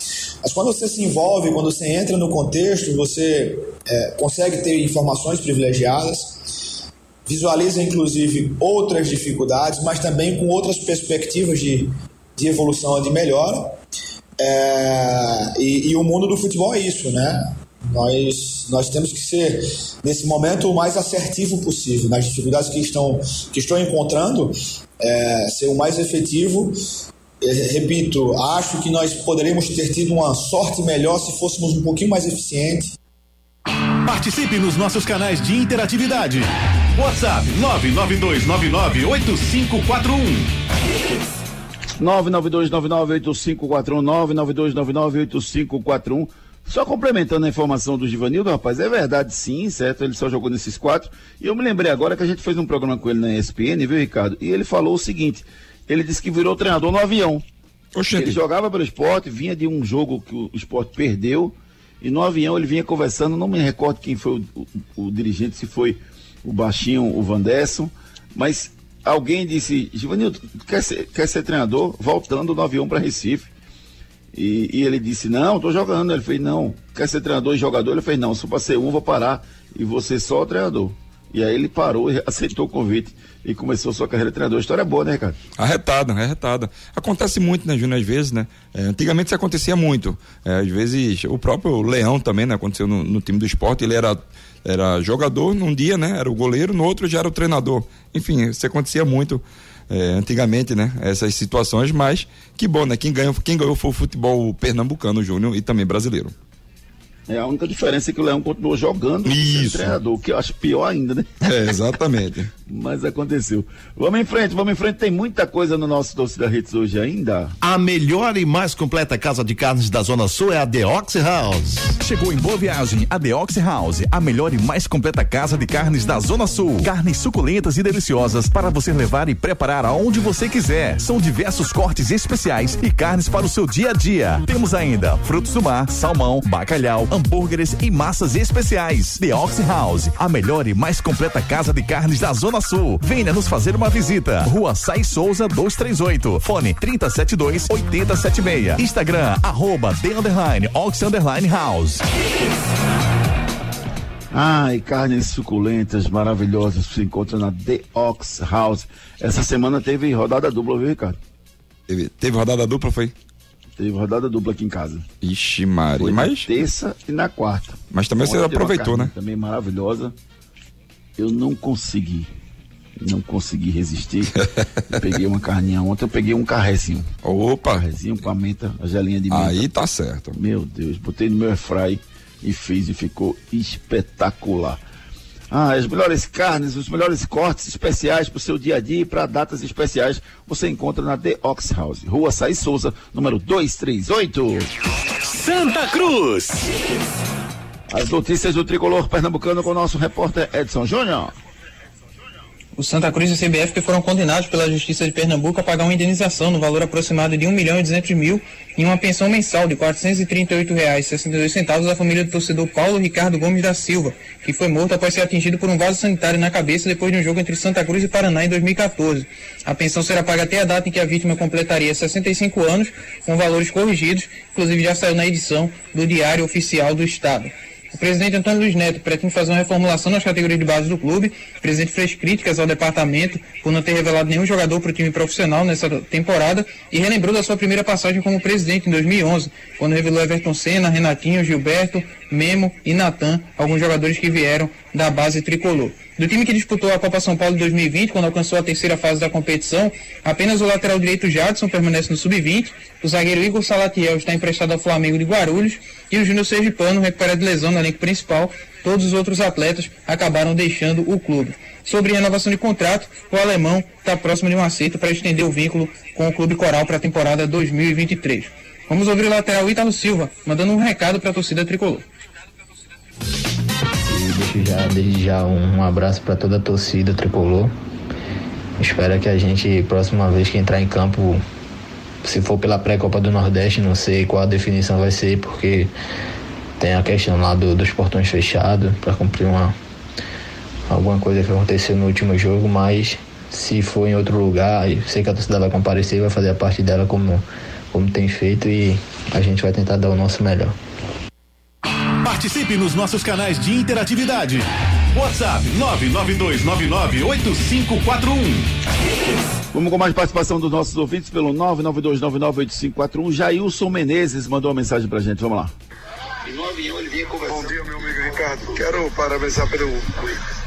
Mas quando você se envolve, quando você entra no contexto, você é, consegue ter informações privilegiadas, visualiza inclusive outras dificuldades, mas também com outras perspectivas de, de evolução, de melhora. É, e, e o mundo do futebol é isso, né? Nós, nós temos que ser, nesse momento, o mais assertivo possível. Nas dificuldades que estão, que estão encontrando, é, ser o mais efetivo. Eu, repito, acho que nós poderíamos ter tido uma sorte melhor se fôssemos um pouquinho mais eficientes. Participe nos nossos canais de interatividade. WhatsApp nove nove dois nove nove oito cinco quatro um. nove nove dois nove nove oito cinco quatro um, nove nove dois nove nove oito cinco quatro um. Só complementando a informação do Givanildo, rapaz, é verdade sim, certo? Ele só jogou nesses quatro. E eu me lembrei agora que a gente fez um programa com ele na E S P N, viu, Ricardo? E ele falou o seguinte, ele disse que virou treinador no avião. Oxente. Ele jogava pelo Sport, vinha de um jogo que o Sport perdeu, e no avião ele vinha conversando, não me recordo quem foi o, o, o dirigente, se foi o baixinho, o Vanderson, mas alguém disse, Givanildo, quer ser, quer ser treinador? Voltando no avião para Recife. E, e ele disse, não, tô jogando. Ele fez, não, quer ser treinador e jogador? Ele fez, não, se eu passei um, vou parar e vou ser só o treinador. E aí ele parou e aceitou o convite e começou sua carreira de treinador. A história é boa, né, Ricardo? Arretada, arretada. Acontece muito, né, Júnior, às vezes, né? É, antigamente isso acontecia muito. É, às vezes, o próprio Leão também, né? Aconteceu no, no time do Sport, ele era... era jogador num dia, né? Era o goleiro, no outro já era o treinador. Enfim, isso acontecia muito é, antigamente, né? Essas situações, mas que bom, né? Quem ganhou, quem ganhou foi o futebol pernambucano, Júnior, e também brasileiro. É, a única diferença é que o Leão continuou jogando como treinador, que eu acho pior ainda, né? É, exatamente. Mas aconteceu. Vamos em frente, vamos em frente. Tem muita coisa no nosso Torcida Hits hoje ainda. A melhor e mais completa casa de carnes da Zona Sul é a The Ox House. Chegou em boa viagem a The Ox House, a melhor e mais completa casa de carnes da Zona Sul. Carnes suculentas e deliciosas para você levar e preparar aonde você quiser. São diversos cortes especiais e carnes para o seu dia a dia. Temos ainda frutos do mar, salmão, bacalhau, hambúrgueres e massas especiais. The Ox House, a melhor e mais completa casa de carnes da Zona Sul. Venha nos fazer uma visita. Rua Sai Souza duzentos e trinta e oito. Fone três sete dois, oito zero sete seis. Instagram, arroba The Underline, Ox Underline House. Ai, carnes suculentas, maravilhosas, se encontra na The Ox House. Essa semana teve rodada dupla, viu, Ricardo? Teve, teve rodada dupla, foi? Teve rodada dupla aqui em casa. Ixi, Mari. Foi mas... na terça e na quarta. Mas também você aproveitou, né? Também maravilhosa. Eu não consegui. Não consegui resistir. Eu peguei uma carninha ontem, eu peguei um carrezinho. Opa! Um carrezinho com a menta, a gelinha de menta. Aí tá certo. Meu Deus, botei no meu airfry e fiz e ficou espetacular. Ah, as melhores carnes, os melhores cortes especiais para o seu dia a dia e para datas especiais você encontra na The Ox House, Rua Saí Souza, número dois três oito. Santa Cruz. As notícias do tricolor pernambucano com o nosso repórter Edson Júnior. O Santa Cruz e o C B F que foram condenados pela Justiça de Pernambuco a pagar uma indenização no valor aproximado de um milhão e duzentos mil e uma pensão mensal de quatrocentos e trinta e oito reais e sessenta e dois centavos à família do torcedor Paulo Ricardo Gomes da Silva, que foi morto após ser atingido por um vaso sanitário na cabeça depois de um jogo entre Santa Cruz e Paraná em dois mil e catorze. A pensão será paga até a data em que a vítima completaria sessenta e cinco anos, com valores corrigidos, inclusive já saiu na edição do Diário Oficial do Estado. O presidente Antônio Luiz Neto pretende fazer uma reformulação nas categorias de base do clube. O presidente fez críticas ao departamento por não ter revelado nenhum jogador para o time profissional nessa temporada e relembrou da sua primeira passagem como presidente em dois mil e onze, quando revelou Everton Senna, Renatinho, Gilberto, Memo e Natan, alguns jogadores que vieram da base tricolor. Do time que disputou a Copa São Paulo de dois mil e vinte, quando alcançou a terceira fase da competição, apenas o lateral direito Jadson permanece no sub vinte, o zagueiro Igor Salatiel está emprestado ao Flamengo de Guarulhos e o Júnior Sergipano recupera de lesão no elenco principal. Todos os outros atletas acabaram deixando o clube. Sobre renovação de contrato, o alemão está próximo de um acerto para estender o vínculo com o Clube Coral para a temporada dois mil e vinte e três. Vamos ouvir o lateral Ítalo Silva, mandando um recado para a torcida tricolor. Deixo já, desde já um, um abraço para toda a torcida tricolor. Espero que a gente, próxima vez que entrar em campo, se for pela pré-copa do Nordeste, não sei qual a definição vai ser, porque tem a questão lá do, dos portões fechados para cumprir uma, alguma coisa que aconteceu no último jogo, mas se for em outro lugar, eu sei que a torcida vai comparecer, vai fazer a parte dela como, como tem feito, e a gente vai tentar dar o nosso melhor. Participe nos nossos canais de interatividade. WhatsApp nove nove dois nove nove oito cinco quatro um. Vamos com mais participação dos nossos ouvintes pelo nove nove dois nove nove oito cinco quatro um. Jailson Menezes mandou uma mensagem pra gente, vamos lá. Bom dia, meu amigo Ricardo. Quero parabenizar pelo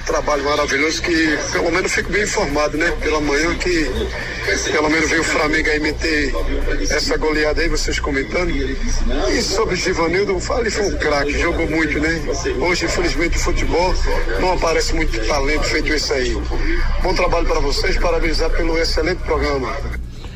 trabalho maravilhoso que, pelo menos, fico bem informado, né? Pela manhã que, pelo menos, veio o Flamengo aí meter essa goleada aí, vocês comentando. E sobre Givanildo, o Fale foi um craque, jogou muito, né? Hoje, infelizmente, o futebol não aparece muito talento feito isso aí. Bom trabalho para vocês, parabenizar pelo excelente programa.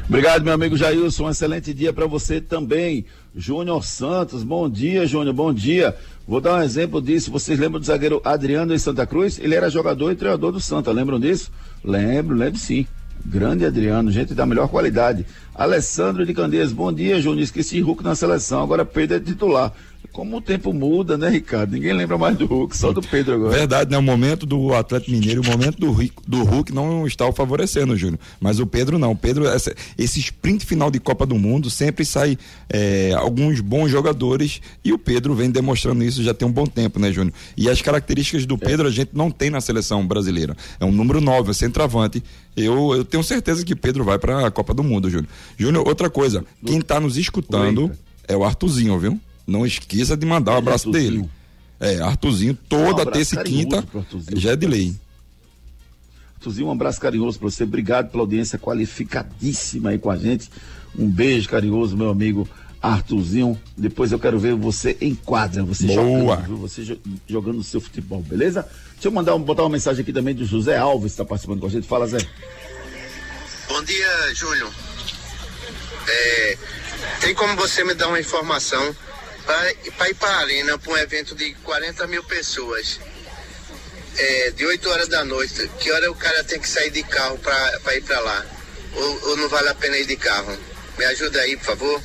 Obrigado, meu amigo Jailson, um excelente dia para você também. Júnior Santos, bom dia, Júnior, bom dia. Vou dar um exemplo disso, vocês lembram do zagueiro Adriano em Santa Cruz? Ele era jogador e treinador do Santa, lembram disso? Lembro, lembro sim. Grande Adriano, gente da melhor qualidade. Alessandro de Candeias, bom dia, Júnior, esqueci Hulk na seleção, agora Pedro é titular. Como o tempo muda, né, Ricardo? Ninguém lembra mais do Hulk, só do Pedro agora. Verdade, né? O momento do Atlético Mineiro, o momento do, do Hulk não está o favorecendo, Júnior. Mas o Pedro não. O Pedro, essa, esse sprint final de Copa do Mundo, sempre sai é, alguns bons jogadores e o Pedro vem demonstrando isso já tem um bom tempo, né, Júnior? E as características do Pedro a gente não tem na seleção brasileira. É um número nove, é centroavante. Eu, eu tenho certeza que Pedro vai para a Copa do Mundo, Júnior. Júnior, outra coisa, quem está nos escutando é o Arthurzinho, viu? Não esqueça de mandar o um abraço Arthurzinho. dele. É, Arthurzinho, toda um terça e quinta, já é de lei. Arthurzinho, um abraço carinhoso para você. Obrigado pela audiência qualificadíssima aí com a gente. Um beijo carinhoso, meu amigo Arthurzinho. Depois eu quero ver você em quadra, você Boa. jogando, você jogando o seu futebol, beleza? Deixa eu mandar, botar uma mensagem aqui também do José Alves, que está participando com a gente. Fala, Zé. Bom dia, Júlio. É, tem como você me dar uma informação? Para ir para a Arena, para um evento de quarenta mil pessoas, é, de oito horas da noite, que hora o cara tem que sair de carro para ir para lá? Ou, ou não vale a pena ir de carro? Me ajuda aí, por favor.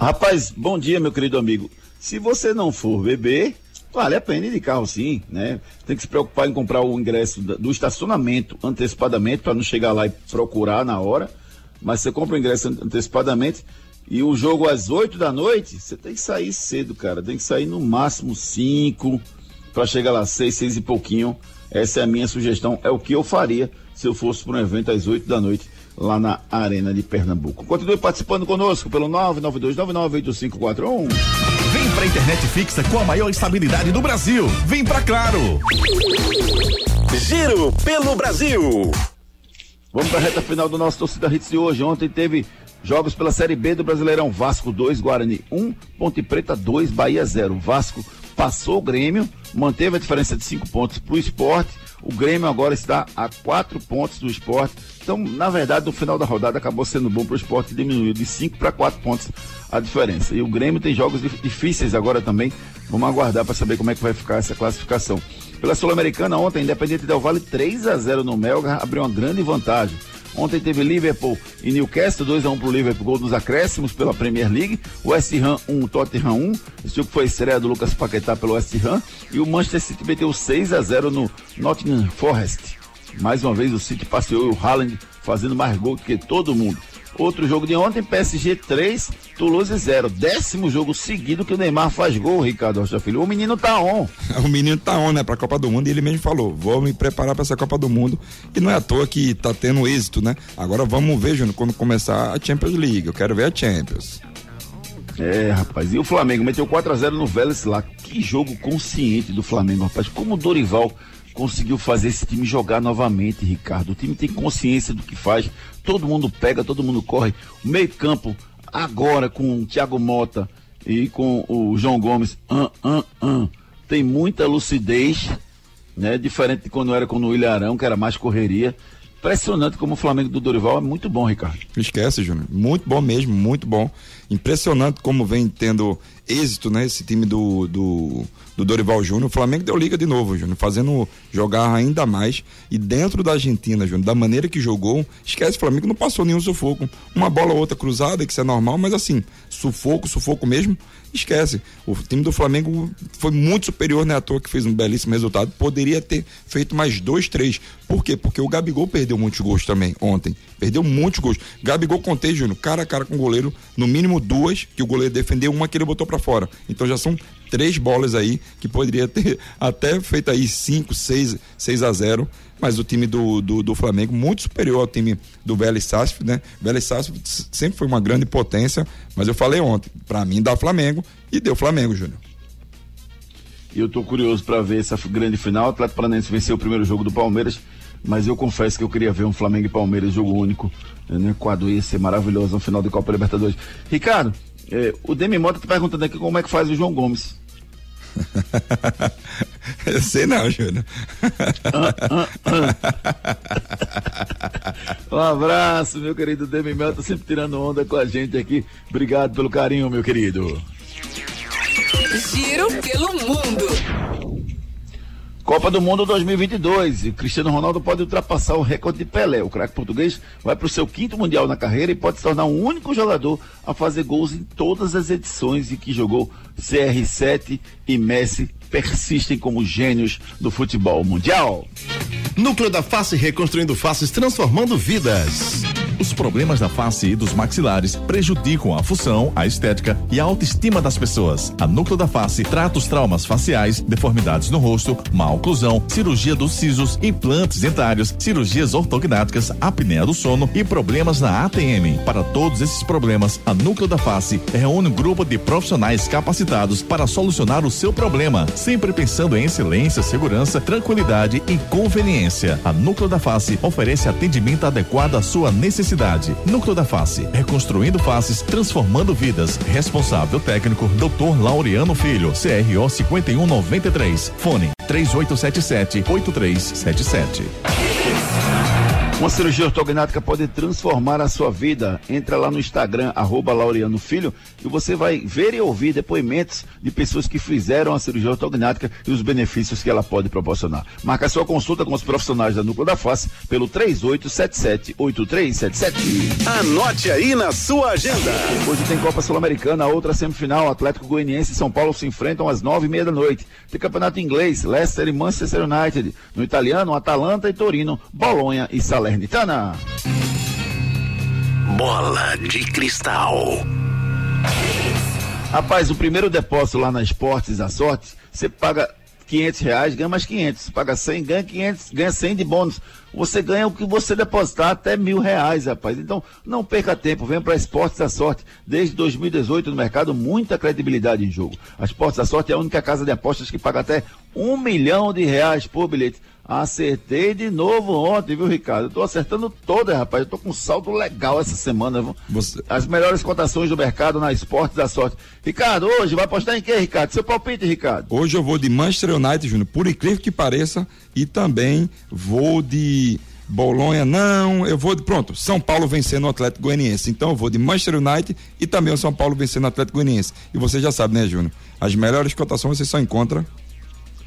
Rapaz, bom dia, meu querido amigo. Se você não for beber, vale a pena ir de carro, sim, né? Tem que se preocupar em comprar o ingresso do estacionamento antecipadamente, para não chegar lá e procurar na hora. Mas você compra o ingresso antecipadamente. E o jogo às oito da noite, você tem que sair cedo, cara. Tem que sair no máximo cinco, para chegar lá seis, seis e pouquinho. Essa é a minha sugestão, é o que eu faria se eu fosse para um evento às oito da noite. lá na Arena de Pernambuco. Continue participando conosco pelo nove nove dois nove nove oito cinco quatro um. Vem pra internet fixa com a maior estabilidade do Brasil. Vem pra Claro. Giro pelo Brasil. Vamos para a reta final do nosso Torcida Hits de hoje. Ontem teve jogos pela Série B do Brasileirão. Vasco dois, Guarani um, Ponte Preta dois, Bahia zero. Vasco passou o Grêmio, manteve a diferença de cinco pontos para o Sport. O Grêmio agora está a quatro pontos do Sport. Então, na verdade, no final da rodada acabou sendo bom para o Sport, diminuiu de cinco para quatro pontos a diferença. E o Grêmio tem jogos difíceis agora também. Vamos aguardar para saber como é que vai ficar essa classificação. Pela Sul-Americana, ontem, Independente Del Valle três a zero no Melgar, abriu uma grande vantagem. Ontem teve Liverpool e Newcastle, dois a um para o Liverpool, gol dos acréscimos pela Premier League. O West Ham um, Tottenham um. Esse jogo foi a estreia do Lucas Paquetá pelo West Ham. E o Manchester City meteu seis a zero no Nottingham Forest. Mais uma vez o City passeou e o Haaland fazendo mais gol que todo mundo. Outro jogo de ontem, P S G três, Toulouse zero. Décimo jogo seguido que o Neymar faz gol, Ricardo Rocha Filho. O menino tá on. O menino tá on, né? Pra Copa do Mundo. E ele mesmo falou, vou me preparar pra essa Copa do Mundo. E não é à toa que tá tendo êxito, né? Agora vamos ver, Júnior, quando começar a Champions League. Eu quero ver a Champions. É, rapaz. E o Flamengo meteu quatro a zero no Vélez lá. Que jogo consciente do Flamengo, rapaz. Como o Dorival conseguiu fazer esse time jogar novamente, Ricardo. O time tem consciência do que faz, todo mundo pega, todo mundo corre. O meio-campo, agora com o Thiago Mota e com o João Gomes, an, an, an. Tem muita lucidez, né? Diferente de quando era com o William Arão, que era mais correria. Impressionante como o Flamengo do Dorival é muito bom, Ricardo. Esquece, Júnior. Muito bom mesmo, muito bom. Impressionante como vem tendo êxito, né? Esse time do, do, do Dorival Júnior. O Flamengo deu liga de novo, Júnior, fazendo jogar ainda mais. E dentro da Argentina, Júnior, da maneira que jogou, esquece, o Flamengo não passou nenhum sufoco. Uma bola ou outra cruzada, que isso é normal, mas assim, sufoco, sufoco mesmo, esquece. O time do Flamengo foi muito superior, né? À toa que fez um belíssimo resultado. Poderia ter feito mais dois, três. Por quê? Porque o Gabigol perdeu muitos gols também ontem. Perdeu muitos gols. Gabigol contei, Júnior, cara a cara com o goleiro, no mínimo duas, que o goleiro defendeu, uma que ele botou pra fora. Então já são três bolas aí que poderia ter até feito aí cinco, seis, seis a zero, mas o time do, do, do Flamengo muito superior ao time do Vélez Sársfield, né? Vélez Sársfield sempre foi uma grande potência, mas eu falei ontem, pra mim dá Flamengo, e deu Flamengo, Júnior. E eu tô curioso pra ver essa grande final. O Atlético Paranaense venceu o primeiro jogo do Palmeiras, mas eu confesso que eu queria ver um Flamengo e Palmeiras jogo único, né, no Equador, ia ser maravilhoso no final da Copa Libertadores. Ricardo, eh, o Demi Mota tá perguntando aqui como é que faz o João Gomes. Eu sei não, Júnior. Ah, ah, ah. Um abraço, meu querido Demi Mota, sempre tirando onda com a gente aqui. Obrigado pelo carinho, meu querido. Giro pelo mundo. Copa do Mundo dois mil e vinte e dois, e Cristiano Ronaldo pode ultrapassar o recorde de Pelé. O craque português vai para o seu quinto mundial na carreira e pode se tornar o único jogador a fazer gols em todas as edições em que jogou. C R sete e Messi persistem como gênios do futebol mundial. Núcleo da Face, reconstruindo faces, transformando vidas. Os problemas da face e dos maxilares prejudicam a função, a estética e a autoestima das pessoas. A Núcleo da Face trata os traumas faciais, deformidades no rosto, má oclusão, cirurgia dos sisos, implantes dentários, cirurgias ortognáticas, apneia do sono e problemas na A T M. Para todos esses problemas, a Núcleo da Face reúne um grupo de profissionais capacitados para solucionar o seu problema, sempre pensando em excelência, segurança, tranquilidade e conveniência. A Núcleo da Face oferece atendimento adequado à sua necessidade. Cidade. Núcleo da Face, reconstruindo faces, transformando vidas. Responsável técnico, doutor Laureano Filho, C R O cinquenta e um noventa e três, fone três oito sete sete, oito três sete sete. Uma cirurgia ortognática pode transformar a sua vida. Entra lá no Instagram, arroba Laureano Filho, e você vai ver e ouvir depoimentos de pessoas que fizeram a cirurgia ortognática e os benefícios que ela pode proporcionar. Marca sua consulta com os profissionais da Núcleo da Face pelo três oito sete sete, oito três sete sete. Anote aí na sua agenda. Hoje tem Copa Sul-Americana, a outra semifinal, Atlético Goianiense e São Paulo se enfrentam às nove e meia da noite. Tem campeonato inglês, Leicester e Manchester United. No italiano, Atalanta e Torino, Bolonha e Salerno. Salernitana. Bola de cristal. Rapaz, o primeiro depósito lá na Esportes da Sorte, você paga quinhentos reais, ganha mais quinhentos, paga cem, ganha quinhentos, ganha cem de bônus. Você ganha o que você depositar, até mil reais, rapaz. Então, não perca tempo, vem para Esportes da Sorte. Desde dois mil e dezoito no mercado, muita credibilidade em jogo. A Esportes da Sorte é a única casa de apostas que paga até um milhão de reais por bilhete. Acertei de novo ontem, viu, Ricardo? Eu tô acertando todas, rapaz. Eu tô com um saldo legal essa semana. Você... As melhores cotações do mercado na Esportes da Sorte. Ricardo, hoje vai apostar em quem, Ricardo? Seu palpite, Ricardo? Hoje eu vou de Manchester United, Júnior, por incrível que pareça, e também vou de Bolonha, não, eu vou de, pronto, São Paulo vencendo o Atlético Goianiense. Então eu vou de Manchester United e também o São Paulo vencendo o Atlético Goianiense. E você já sabe, né, Júnior? As melhores cotações você só encontra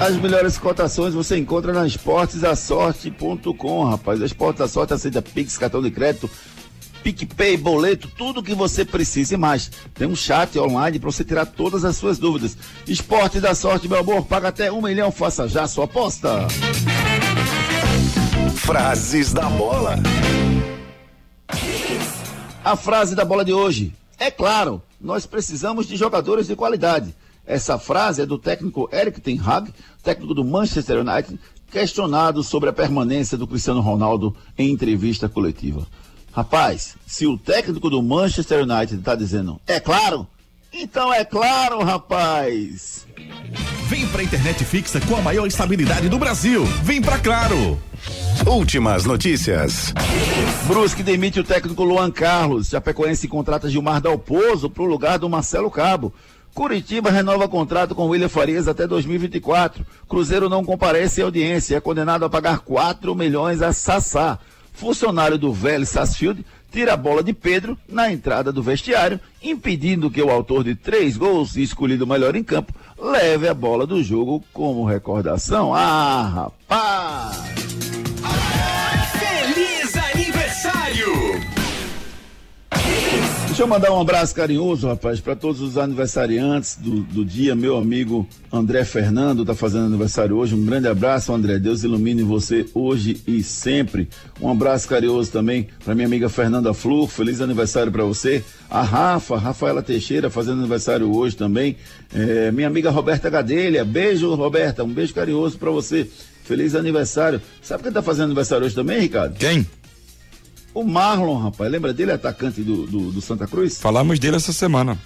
As melhores cotações você encontra na esportes da sorte ponto com, rapaz. A Esportes da Sorte aceita Pix, cartão de crédito, PicPay, boleto, tudo que você precisa e mais. Tem um chat online para você tirar todas as suas dúvidas. Esportes da Sorte, meu amor, paga até um milhão, faça já sua aposta. Frases da bola. A frase da bola de hoje: é claro, nós precisamos de jogadores de qualidade. Essa frase é do técnico Erik ten Hag, técnico do Manchester United, questionado sobre a permanência do Cristiano Ronaldo em entrevista coletiva. Rapaz, se o técnico do Manchester United está dizendo, é claro, então é claro, rapaz. Vem pra internet fixa com a maior estabilidade do Brasil. Vem pra Claro. Últimas notícias. Brusque demite o técnico Luan Carlos. Chapecoense contrata Gilmar Dalpozo pro lugar do Marcelo Cabo. Curitiba renova contrato com William Farias até dois mil e vinte e quatro. Cruzeiro não comparece em audiência e é condenado a pagar quatro milhões a Sassá. Funcionário do Vélez Sársfield tira a bola de Pedro na entrada do vestiário, impedindo que o autor de três gols, escolhido melhor em campo, leve a bola do jogo como recordação. Ah, rapaz! Feliz aniversário! Deixa eu mandar um abraço carinhoso, rapaz, para todos os aniversariantes do, do dia. Meu amigo André Fernando está fazendo aniversário hoje. Um grande abraço, André. Deus ilumine você hoje e sempre. Um abraço carinhoso também para minha amiga Fernanda Flor. Feliz aniversário para você. A Rafa, Rafaela Teixeira, fazendo aniversário hoje também. É, minha amiga Roberta Gadelha. Beijo, Roberta. Um beijo carinhoso para você. Feliz aniversário. Sabe quem está fazendo aniversário hoje também, Ricardo? Quem? O Marlon, rapaz, lembra dele, atacante do, do, do Santa Cruz? Falamos dele essa semana.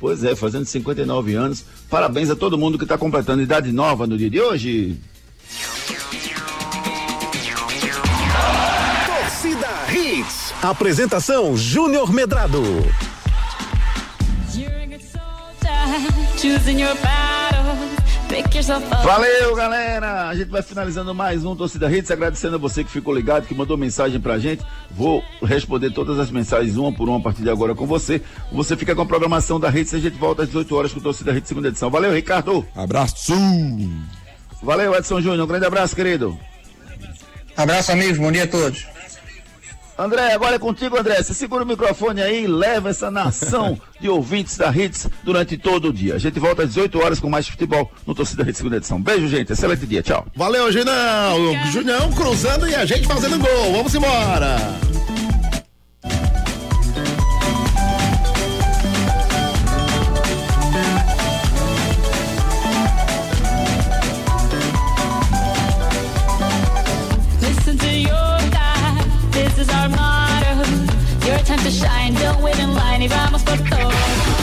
Pois é, fazendo cinquenta e nove anos. Parabéns a todo mundo que está completando idade nova no dia de hoje. Torcida Hits. Apresentação Júnior Medrado. Valeu, galera! A gente vai finalizando mais um Torcida Hits, agradecendo a você que ficou ligado, que mandou mensagem pra gente. Vou responder todas as mensagens uma por uma a partir de agora com você. Você fica com a programação da Hits e a gente volta às dezoito horas com o Torcida Hits segunda edição. Valeu, Ricardo! Abraço! Valeu, Edson Júnior, um grande abraço, querido! Abraço, amigos, bom dia a todos! André, agora é contigo, André. Você segura o microfone aí e leva essa nação de ouvintes da Hits durante todo o dia. A gente volta às dezoito horas com mais futebol no Torcida Hits segunda edição. Beijo, gente. Excelente dia. Tchau. Valeu, Junão. Junão cruzando e a gente fazendo gol. Vamos embora.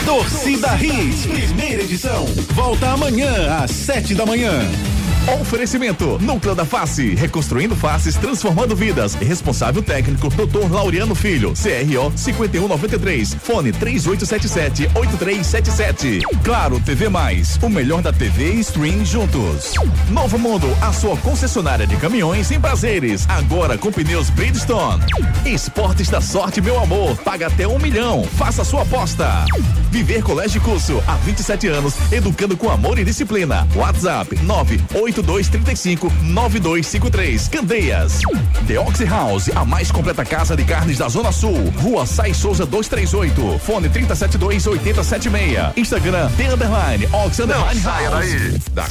Torcida Hits, primeira edição. Volta amanhã às sete da manhã. Oferecimento Núcleo da Face, reconstruindo faces, transformando vidas. Responsável técnico doutor Laureano Filho, C R O cinquenta e um noventa e três, fone três oito sete sete, oito três sete sete. Claro T V Mais, o melhor da T V e stream juntos. Novo Mundo, a sua concessionária de caminhões em prazeres, agora com pneus Bridgestone. Esportes da Sorte, meu amor, paga até um milhão, faça sua aposta. Viver Colégio Curso, há vinte e sete anos, educando com amor e disciplina. WhatsApp nove oito dois três cinco nove dois cinco três. Candeias. The Ox House, a mais completa casa de carnes da Zona Sul. Rua Sai Souza dois três oito, fone trinta e sete dois oitenta e sete setenta e seis. Instagram, The Underline, Ox Underline House. Não saia daí.